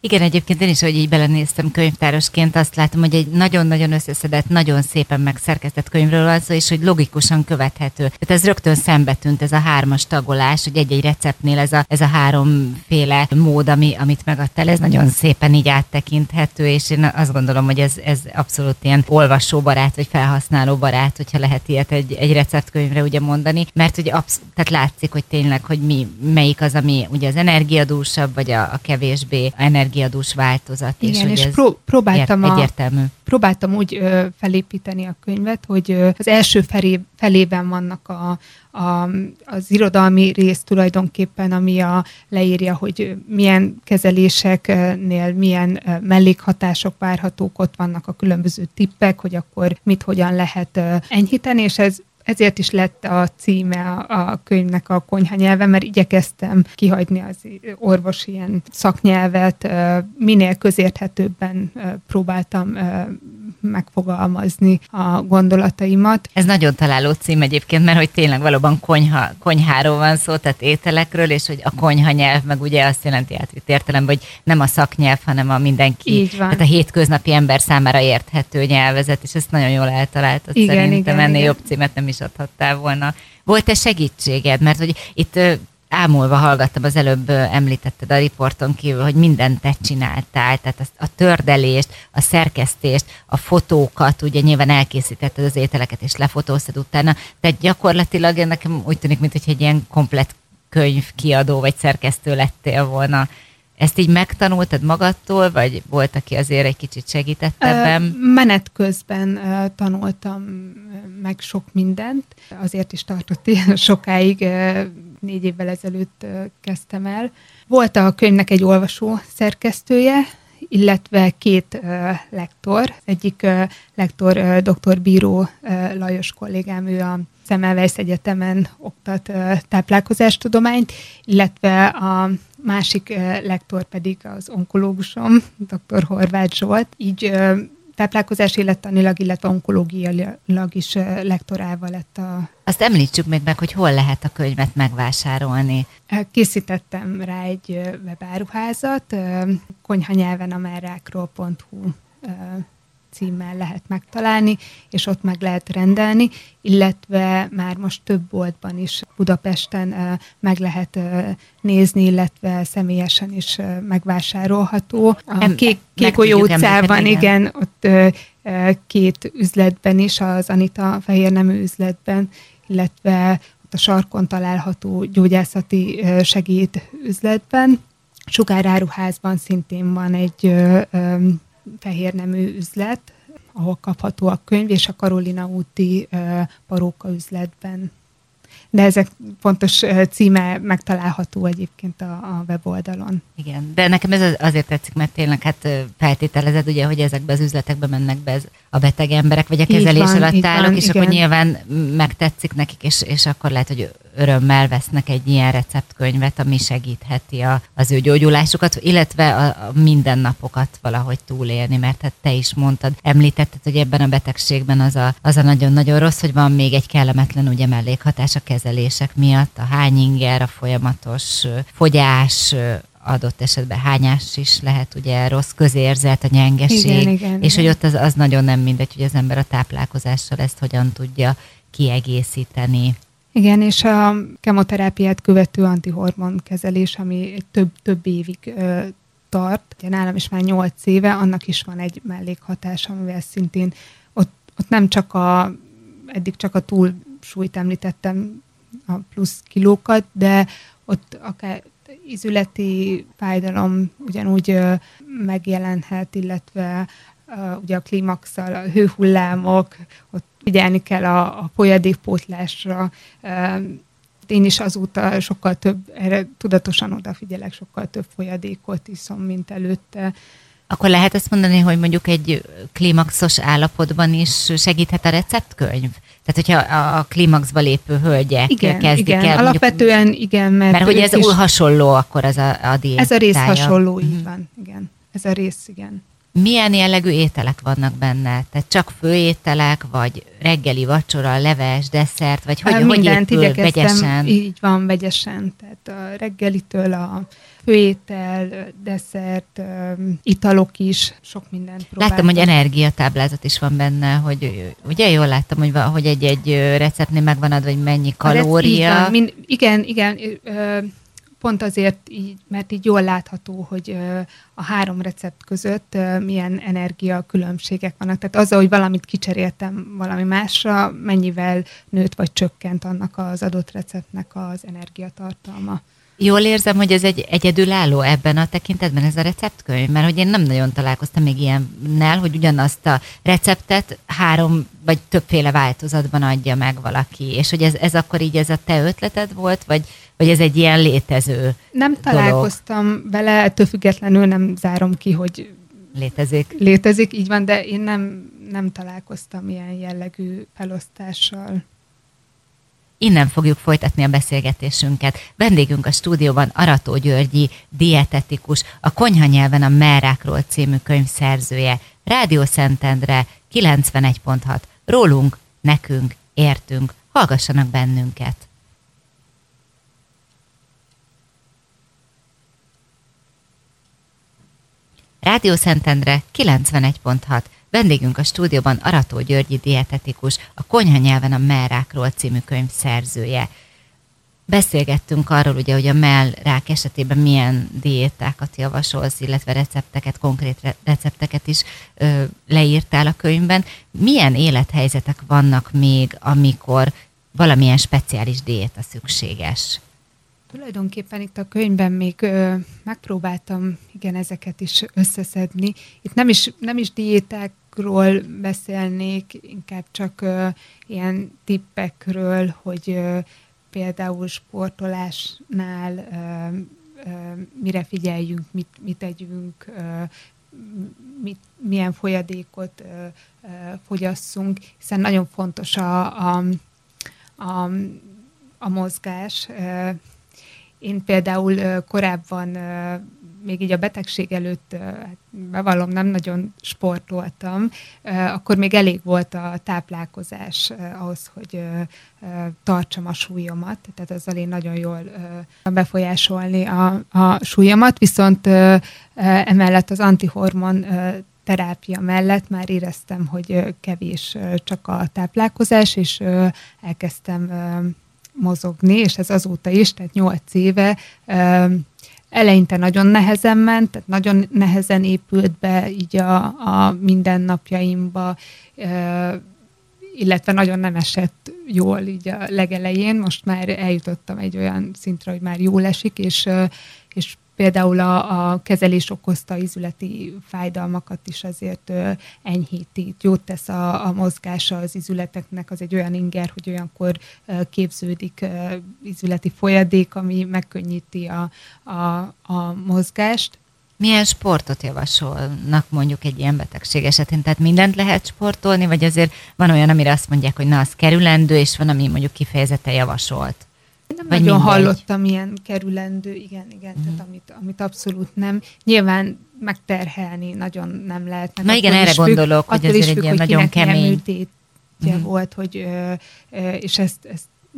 Igen, egyébként én is, hogy így belenéztem könyvtárosként, azt látom, hogy egy nagyon-nagyon összeszedett, nagyon szépen megszerkesztett könyvről van szó, és hogy logikusan követhető. Tehát ez rögtön szembe tűnt, ez a 3-as tagolás, hogy egy-egy receptnél ez a 3-féle mód, amit megadtál, ez nagyon szépen így áttekinthető, és én azt gondolom, hogy ez abszolút ilyen olvasóbarát, vagy felhasználóbarát, hogyha lehet ilyet egy receptkönyvre ugye mondani, mert hogy tehát látszik, hogy tényleg, hogy melyik az, ami ugye az energiadúsabb, vagy a kevésbé energiadús változat. Igen, és próbáltam egyértelmű. Próbáltam úgy felépíteni a könyvet, hogy az első felében vannak az irodalmi rész tulajdonképpen, ami leírja, hogy milyen kezeléseknél milyen mellékhatások várhatók, ott vannak a különböző tippek, hogy akkor mit, hogyan lehet enyhíteni, és ezért is lett a címe a könyvnek a Konyhanyelve, mert igyekeztem kihagyni az orvos ilyen szaknyelvet, minél közérthetőbben próbáltam megfogalmazni a gondolataimat. Ez nagyon találó cím egyébként, mert hogy tényleg valóban konyháról van szó, tehát ételekről, és hogy a konyhanyelv meg ugye azt jelenti átvitt értelemben, hogy nem a szaknyelv, hanem a mindenki, tehát a hétköznapi ember számára érthető nyelvezet, és ezt nagyon jól eltaláltad, szerintem ennél jobb címet nem is adhattál volna. Volt-e segítséged? Mert hogy itt ámulva hallgattam, az előbb említetted a riporton kívül, hogy mindent te csináltál, tehát a tördelést, a szerkesztést, a fotókat, ugye nyilván elkészítetted az ételeket és lefotóztad utána, tehát gyakorlatilag nekem úgy tűnik, mintha egy ilyen komplett könyvkiadó vagy szerkesztő lettél volna. Ezt így megtanultad magadtól, vagy volt, aki azért egy kicsit segített ebben? Menet közben tanultam meg sok mindent. Azért is tartott ilyen sokáig, 4 évvel ezelőtt kezdtem el. Volt a könyvnek egy olvasó szerkesztője, illetve 2 lektor. Az egyik lektor dr. Bíró Lajos kollégám, ő a Semmelweis Egyetemen oktat táplálkozástudományt, illetve a másik lektor pedig az onkológusom, dr. Horváth Zsolt. Így táplálkozás élettanilag, illetve onkológiailag is lektorával lett a... Azt említsük még meg, hogy hol lehet a könyvet megvásárolni. Készítettem rá egy webáruházat, konyhanyelven a mellrákról.hu címmel lehet megtalálni, és ott meg lehet rendelni, illetve már most több boltban is Budapesten meg lehet nézni, illetve személyesen is megvásárolható. A Kékólyó utcában, igen, ott 2 üzletben is, az Anita Fehérnemű üzletben, illetve ott a sarkon található gyógyászati segéd üzletben. Sugáráruházban szintén van egy fehérnemű üzlet, ahol kapható a könyv, és a Karolina úti paróka üzletben. De ezek pontos címe megtalálható egyébként a weboldalon. Igen, de nekem ez azért tetszik, mert tényleg hát feltételezed, ugye, hogy ezekbe az üzletekbe mennek be a beteg emberek, vagy a kezelés alatt állók, és igen. Akkor nyilván megtetszik nekik, és akkor lehet, hogy örömmel vesznek egy ilyen receptkönyvet, ami segítheti az ő gyógyulásukat, illetve a mindennapokat valahogy túlélni, mert hát te is mondtad, említetted, hogy ebben a betegségben az a nagyon-nagyon rossz, hogy van még egy kellemetlen ugye mellékhatás a kezelések miatt, a hányinger, a folyamatos fogyás, adott esetben hányás is lehet, ugye rossz közérzet, a nyengeség, igen, és igen. Hogy ott az nagyon nem mindegy, hogy az ember a táplálkozással ezt hogyan tudja kiegészíteni. Igen, és a kemoterápiát követő antihormon kezelés, ami több évig tart, ugye nálam is már 8 éve, annak is van egy mellékhatása, amivel szintén ott nem csak eddig csak a túlsúlyt említettem, a plusz kilókat, de ott akár ízületi fájdalom ugyanúgy megjelenhet, illetve ugye a klímaxal, a hőhullámok, ott figyelni kell a folyadékpótlásra. Én is azóta sokkal több, erre tudatosan odafigyelek, sokkal több folyadékot iszom, mint előtte. Akkor lehet azt mondani, hogy mondjuk egy klímaxos állapotban is segíthet a receptkönyv? Tehát, hogyha a klímaxba lépő hölgyek kezdik el. Igen, alapvetően mondjuk, igen. Mert hogy ez úgy hasonló akkor az a diétája. Ez a rész hasonló, így van, igen. Ez a rész, igen. Milyen jellegű ételek vannak benne? Tehát csak főételek, vagy reggeli vacsora, leves, desszert, vagy hogy épül vegyesen? Így van, vegyesen. Tehát a reggelitől a főétel, desszert, italok is, sok mindent próbáltam. Láttam, hogy energiatáblázat is van benne, hogy ugye jól láttam, hogy egy-egy receptnél megvan adva, hogy mennyi kalória. Van, igen. Pont azért, mert így jól látható, hogy a 3 recept között milyen energia különbségek vannak. Tehát azzal, hogy valamit kicseréltem valami másra, mennyivel nőtt vagy csökkent annak az adott receptnek az energiatartalma. Jól érzem, hogy ez egy egyedülálló ebben a tekintetben ez a receptkönyv, mert hogy én nem nagyon találkoztam még ilyennel, hogy ugyanazt a receptet 3 vagy többféle változatban adja meg valaki, és hogy ez akkor így ez a te ötleted volt, vagy ez egy ilyen létező nem dolog? Találkoztam vele, ettől függetlenül nem zárom ki, hogy létezik, így van, de én nem találkoztam ilyen jellegű felosztással. Innen fogjuk folytatni a beszélgetésünket. Vendégünk a stúdióban Arató Györgyi, dietetikus, a Konyhanyelven a mellrákról című könyv szerzője. Rádió Szentendre, 91.6. Rólunk, nekünk, értünk. Hallgassanak bennünket! Rádió Szentendre, 91.6. Vendégünk a stúdióban Arató Györgyi dietetikus, a Konyhanyelven a mellrákról című könyv szerzője. Beszélgettünk arról ugye, hogy a mellrák esetében milyen diétákat javasolsz, illetve recepteket, konkrét recepteket is leírtál a könyvben. Milyen élethelyzetek vannak még, amikor valamilyen speciális diéta szükséges? Tulajdonképpen itt a könyvben még megpróbáltam ezeket is összeszedni. Itt nem is diétákról beszélnék, inkább csak ilyen tippekről, hogy például sportolásnál mire figyeljünk, mit tegyünk, milyen folyadékot fogyasszunk, hiszen nagyon fontos a mozgás. Én például korábban, még így a betegség előtt, bevallom, nem nagyon sportoltam, akkor még elég volt a táplálkozás ahhoz, hogy tartsam a súlyomat, tehát azzal én nagyon jól befolyásolni a súlyomat, viszont emellett az antihormon terápia mellett már éreztem, hogy kevés csak a táplálkozás, és elkezdtem mozogni, és ez azóta is, tehát 8 éve, eleinte nagyon nehezen ment, tehát nagyon nehezen épült be így a mindennapjaimba, illetve nagyon nem esett jól így a legelején. Most már eljutottam egy olyan szintre, hogy már jól esik, és például a kezelés okozta izületi fájdalmakat is azért enyhíti. Jót tesz a mozgása az izületeknek, az egy olyan inger, hogy olyankor képződik izületi folyadék, ami megkönnyíti a mozgást. Milyen sportot javasolnak mondjuk egy ilyen betegség esetén? Tehát mindent lehet sportolni, vagy azért van olyan, amire azt mondják, hogy na, az kerülendő, és van, ami mondjuk kifejezetten javasolt? Nem vagy nagyon mindegy. Hallottam ilyen kerülendő, igen, tehát amit abszolút nem. Nyilván megterhelni nagyon nem lehet. Na igen, erre gondolok, hogy azért egy ilyen nagyon kemény. Volt, hogy, és ezt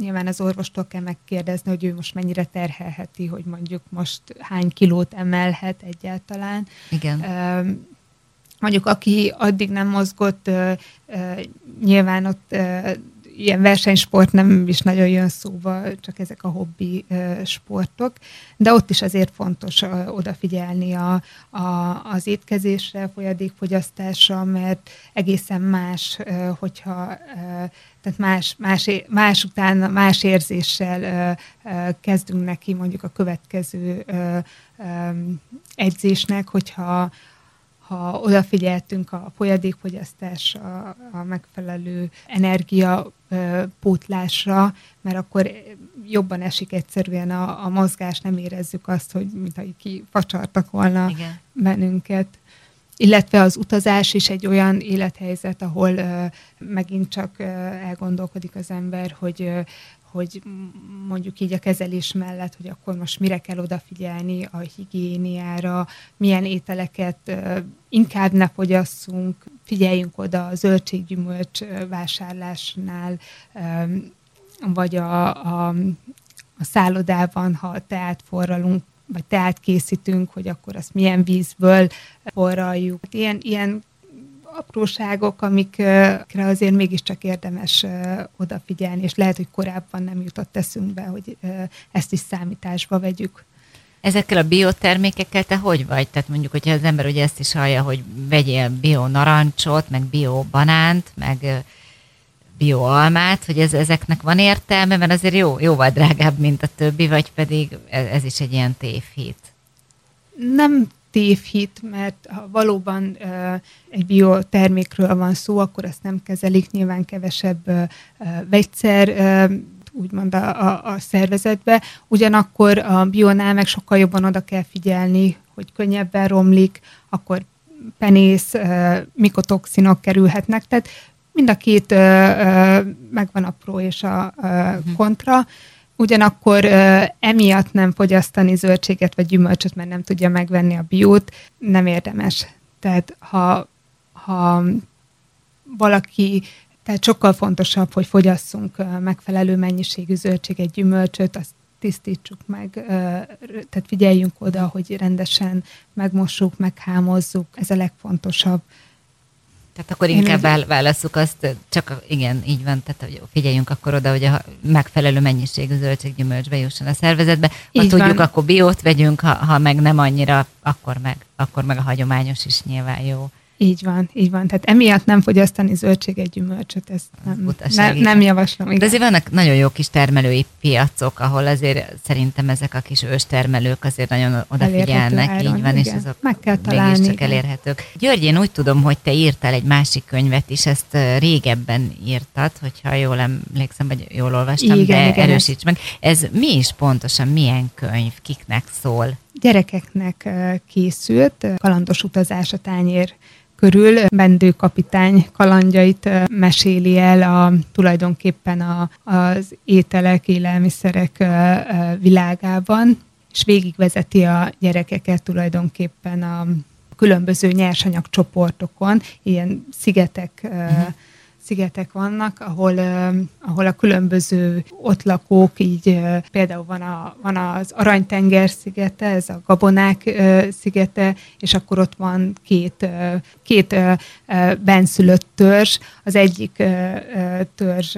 nyilván az orvostól kell megkérdezni, hogy ő most mennyire terhelheti, hogy mondjuk most hány kilót emelhet egyáltalán. Igen. Mondjuk aki addig nem mozgott, nyilván ott ilyen versenysport nem is nagyon jön szóba, csak ezek a hobbi sportok, de ott is azért fontos odafigyelni az étkezésre, folyadékfogyasztásra, mert egészen más, hogyha tehát más után más érzéssel kezdünk neki mondjuk a következő edzésnek, hogyha odafigyeltünk a folyadékfogyasztás, a megfelelő energiapótlásra, mert akkor jobban esik egyszerűen a mozgás, nem érezzük azt, hogy mintha kifacsartak volna igen. bennünket. Illetve az utazás is egy olyan élethelyzet, ahol megint csak elgondolkodik az ember, hogy mondjuk így a kezelés mellett, hogy akkor most mire kell odafigyelni, a higiéniára, milyen ételeket inkább ne fogyasszunk, figyeljünk oda a zöldséggyümölcs vásárlásnál, vagy a szállodában, ha teát forralunk, vagy teát készítünk, hogy akkor azt milyen vízből forraljuk. Ilyen apróságok, amikre azért mégiscsak érdemes odafigyelni, és lehet, hogy korábban nem jutott eszünkbe, hogy ezt is számításba vegyük. Ezekkel a biotermékekkel te hogy vagy? Tehát mondjuk, hogyha az ember ugye ezt is hallja, hogy vegyél bio narancsot, meg bio banánt, meg bio almát, hogy ezeknek van értelme, mert azért jóval drágább, mint a többi, vagy pedig ez is egy ilyen tévhit? Nem tévhit, mert ha valóban egy biotermékről van szó, akkor ezt nem kezelik, nyilván kevesebb vegyszer, úgymond a szervezetbe. Ugyanakkor a bionál meg sokkal jobban oda kell figyelni, hogy könnyebben romlik, akkor penész, mikotoxinok kerülhetnek, tehát mind a két megvan a pró és a kontra. Ugyanakkor emiatt nem fogyasztani zöldséget vagy gyümölcsöt, mert nem tudja megvenni a biót, nem érdemes. Tehát ha valaki, tehát sokkal fontosabb, hogy fogyasszunk megfelelő mennyiségű zöldséget, gyümölcsöt, azt tisztítsuk meg, tehát figyeljünk oda, hogy rendesen megmossuk, meghámozzuk, ez a legfontosabb. Hát akkor inkább válasszuk azt, csak igen, így van, tehát hogy figyeljünk akkor oda, hogy a megfelelő mennyiségű zöldséggyümölcs bejusson a szervezetbe. Ha így tudjuk, van. Akkor biót vegyünk, ha meg nem annyira, akkor meg a hagyományos is nyilván jó. Így van. Tehát emiatt nem fogyasztani zöldséget, gyümölcsöt, ezt nem javaslom. Igen. De azért vannak nagyon jó kis termelői piacok, ahol azért szerintem ezek a kis őstermelők azért nagyon odafigyelnek, elérhető így van, igen. És azok meg kell találni, mégiscsak elérhetők. György, én úgy tudom, hogy te írtál egy másik könyvet is, ezt régebben írtad, hogyha jól emlékszem, vagy jól olvastam, igen, erősíts meg. Ez mi is pontosan, milyen könyv, kiknek szól? Gyerekeknek készült, Kalandos utazás a tányér körül, bendőkapitány kalandjait meséli el tulajdonképpen az ételek, élelmiszerek világában, és végigvezeti a gyerekeket tulajdonképpen a különböző nyersanyagcsoportokon, ilyen szigetek vannak, ahol a különböző ott lakók, így például van az Aranytenger szigete, ez a Gabonák szigete, és akkor ott van két benszülött törzs. Az egyik törzs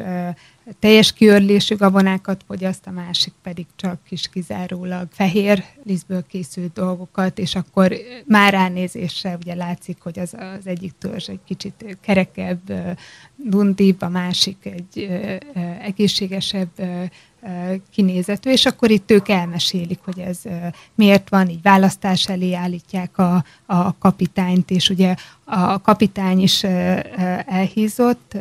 teljes kiörlésű gabonákat fogyaszt, a másik pedig csak is kizárólag fehér lisztből készült dolgokat, és akkor már ránézésre ugye látszik, hogy az egyik törzs egy kicsit kerekebb, dundibb, a másik egy egészségesebb kinézetű, és akkor itt ők elmesélik, hogy ez miért van, így választás elé állítják a kapitányt, és ugye a kapitány is elhízott,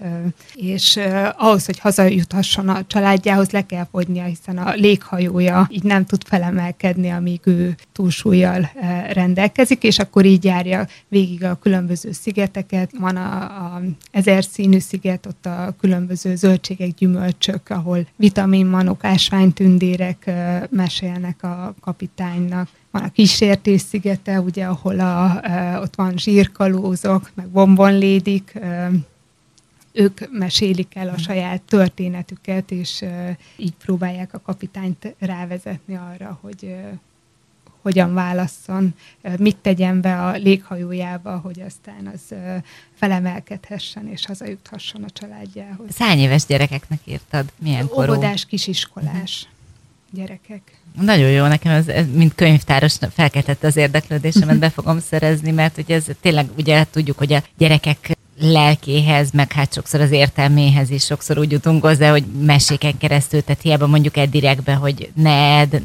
és ahhoz, hogy hazajuthasson a családjához, le kell fogynia, hiszen a léghajója így nem tud felemelkedni, amíg ő túlsúllyal rendelkezik, és akkor így járja végig a különböző szigeteket. Van a 1000 színű sziget, ott a különböző zöldségek, gyümölcsök, ahol vitaminmanok, ásványtündérek mesélnek a kapitánynak. Van a kísértés szigete, ugye, ahol ott van zsírkalózok, meg bombonlédik, ők mesélik el a saját történetüket, és így próbálják a kapitányt rávezetni arra, hogy hogyan válasszon, mit tegyen be a léghajójába, hogy aztán az felemelkedhessen, és hazajuthasson a családjához. Ez hány éves gyerekeknek írtad? Milyen korú? Óvodás, kisiskolás gyerekek. Nagyon jó, nekem ez mint könyvtáros felkeltette az érdeklődésemet, be fogom szerezni, mert ugye ez tényleg, ugye tudjuk, hogy a gyerekek lelkéhez, meg hát sokszor az értelméhez is sokszor úgy jutunk hozzá, hogy meséken keresztül, tehát hiába mondjuk egy direktbe, hogy ne edd,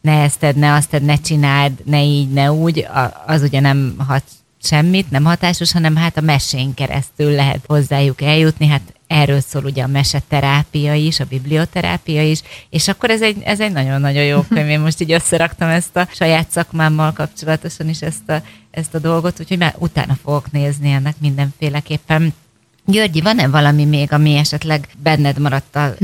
ne ezt edd, ne azt edd, ne csináld, ne így, ne úgy, az ugye nem hat semmit, nem hatásos, hanem hát a mesén keresztül lehet hozzájuk eljutni, hát erről szól ugye a meseterápia is, a biblioterápia is, és akkor ez egy nagyon-nagyon jó könyv. Én most így összeraktam ezt a saját szakmámmal kapcsolatosan is ezt a dolgot, úgyhogy már utána fogok nézni ennek mindenféleképpen. Györgyi, van-e valami még, ami esetleg benned maradt a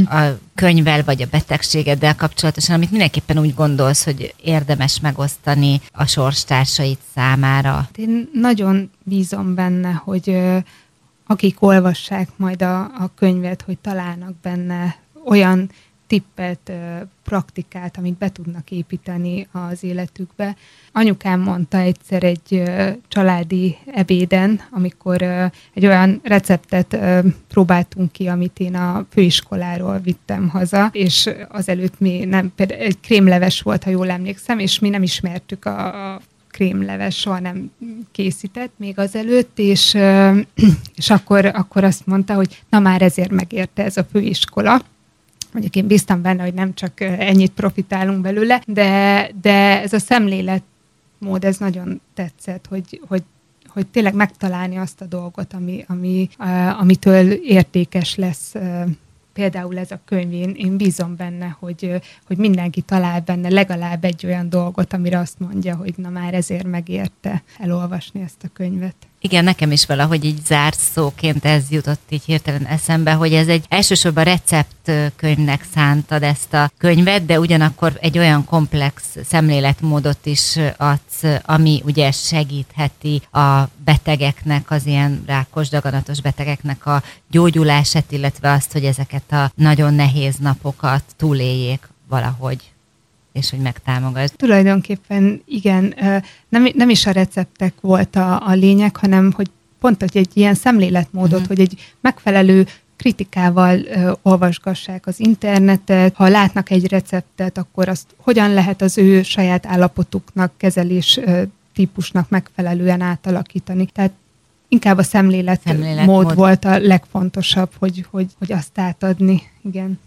könyvvel, vagy a betegségeddel kapcsolatosan, amit mindenképpen úgy gondolsz, hogy érdemes megosztani a sorstársaid számára? Én nagyon bízom benne, hogy akik olvassák majd a könyvet, hogy találnak benne olyan tippet, praktikát, amit be tudnak építeni az életükbe. Anyukám mondta egyszer egy családi ebéden, amikor egy olyan receptet próbáltunk ki, amit én a főiskoláról vittem haza, és azelőtt például egy krémleves volt, ha jól emlékszem, és mi nem ismertük a krémleves, soha nem készített még azelőtt, és akkor azt mondta, hogy na már ezért megérte ez a főiskola. Mondjuk én bíztam benne, hogy nem csak ennyit profitálunk belőle, de ez a szemléletmód, ez nagyon tetszett, hogy tényleg megtalálni azt a dolgot, amitől értékes lesz. Például ez a könyv, én bízom benne, hogy mindenki talál benne legalább egy olyan dolgot, amire azt mondja, hogy na már ezért megérte elolvasni ezt a könyvet. Igen, nekem is valahogy így zárszóként ez jutott így hirtelen eszembe, hogy ez egy elsősorban receptkönyvnek szántad ezt a könyvet, de ugyanakkor egy olyan komplex szemléletmódot is adsz, ami ugye segítheti a betegeknek, az ilyen rákos, daganatos betegeknek a gyógyulását, illetve azt, hogy ezeket a nagyon nehéz napokat túléljék valahogy, és hogy megtámogasd. Tulajdonképpen igen, nem is a receptek volt a lényeg, hanem hogy pont egy ilyen szemléletmódot, hogy egy megfelelő kritikával olvasgassák az internetet, ha látnak egy receptet, akkor azt hogyan lehet az ő saját állapotuknak, kezelés típusnak megfelelően átalakítani. Tehát inkább a szemléletmód volt a legfontosabb, hogy azt átadni. Igen.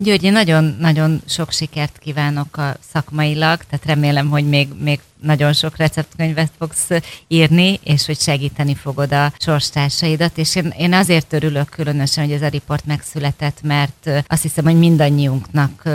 Györgyi, nagyon-nagyon sok sikert kívánok a szakmailag, tehát remélem, hogy még nagyon sok receptkönyvet fogsz írni, és hogy segíteni fogod a sorstársaidat, és én azért örülök különösen, hogy ez a riport megszületett, mert azt hiszem, hogy mindannyiunknak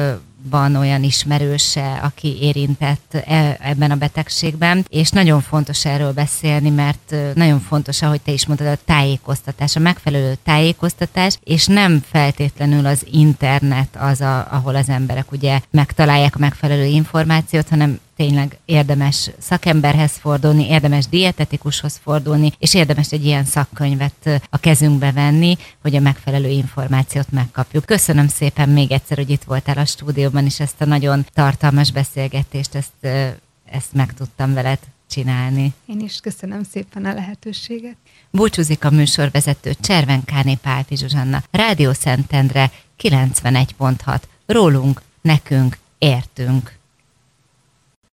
van olyan ismerőse, aki érintett ebben a betegségben, és nagyon fontos erről beszélni, mert nagyon fontos, ahogy te is mondtad, a tájékoztatás, a megfelelő tájékoztatás, és nem feltétlenül az internet az, ahol az emberek ugye megtalálják a megfelelő információt, hanem tényleg érdemes szakemberhez fordulni, érdemes dietetikushoz fordulni, és érdemes egy ilyen szakkönyvet a kezünkbe venni, hogy a megfelelő információt megkapjuk. Köszönöm szépen még egyszer, hogy itt voltál a stúdióban, és ezt a nagyon tartalmas beszélgetést, ezt meg tudtam veled csinálni. Én is köszönöm szépen a lehetőséget. Búcsúzik a műsorvezető Cservenkáné Pálfi Zsuzsanna, Rádió Szentendre 91.6. Rólunk, nekünk, értünk.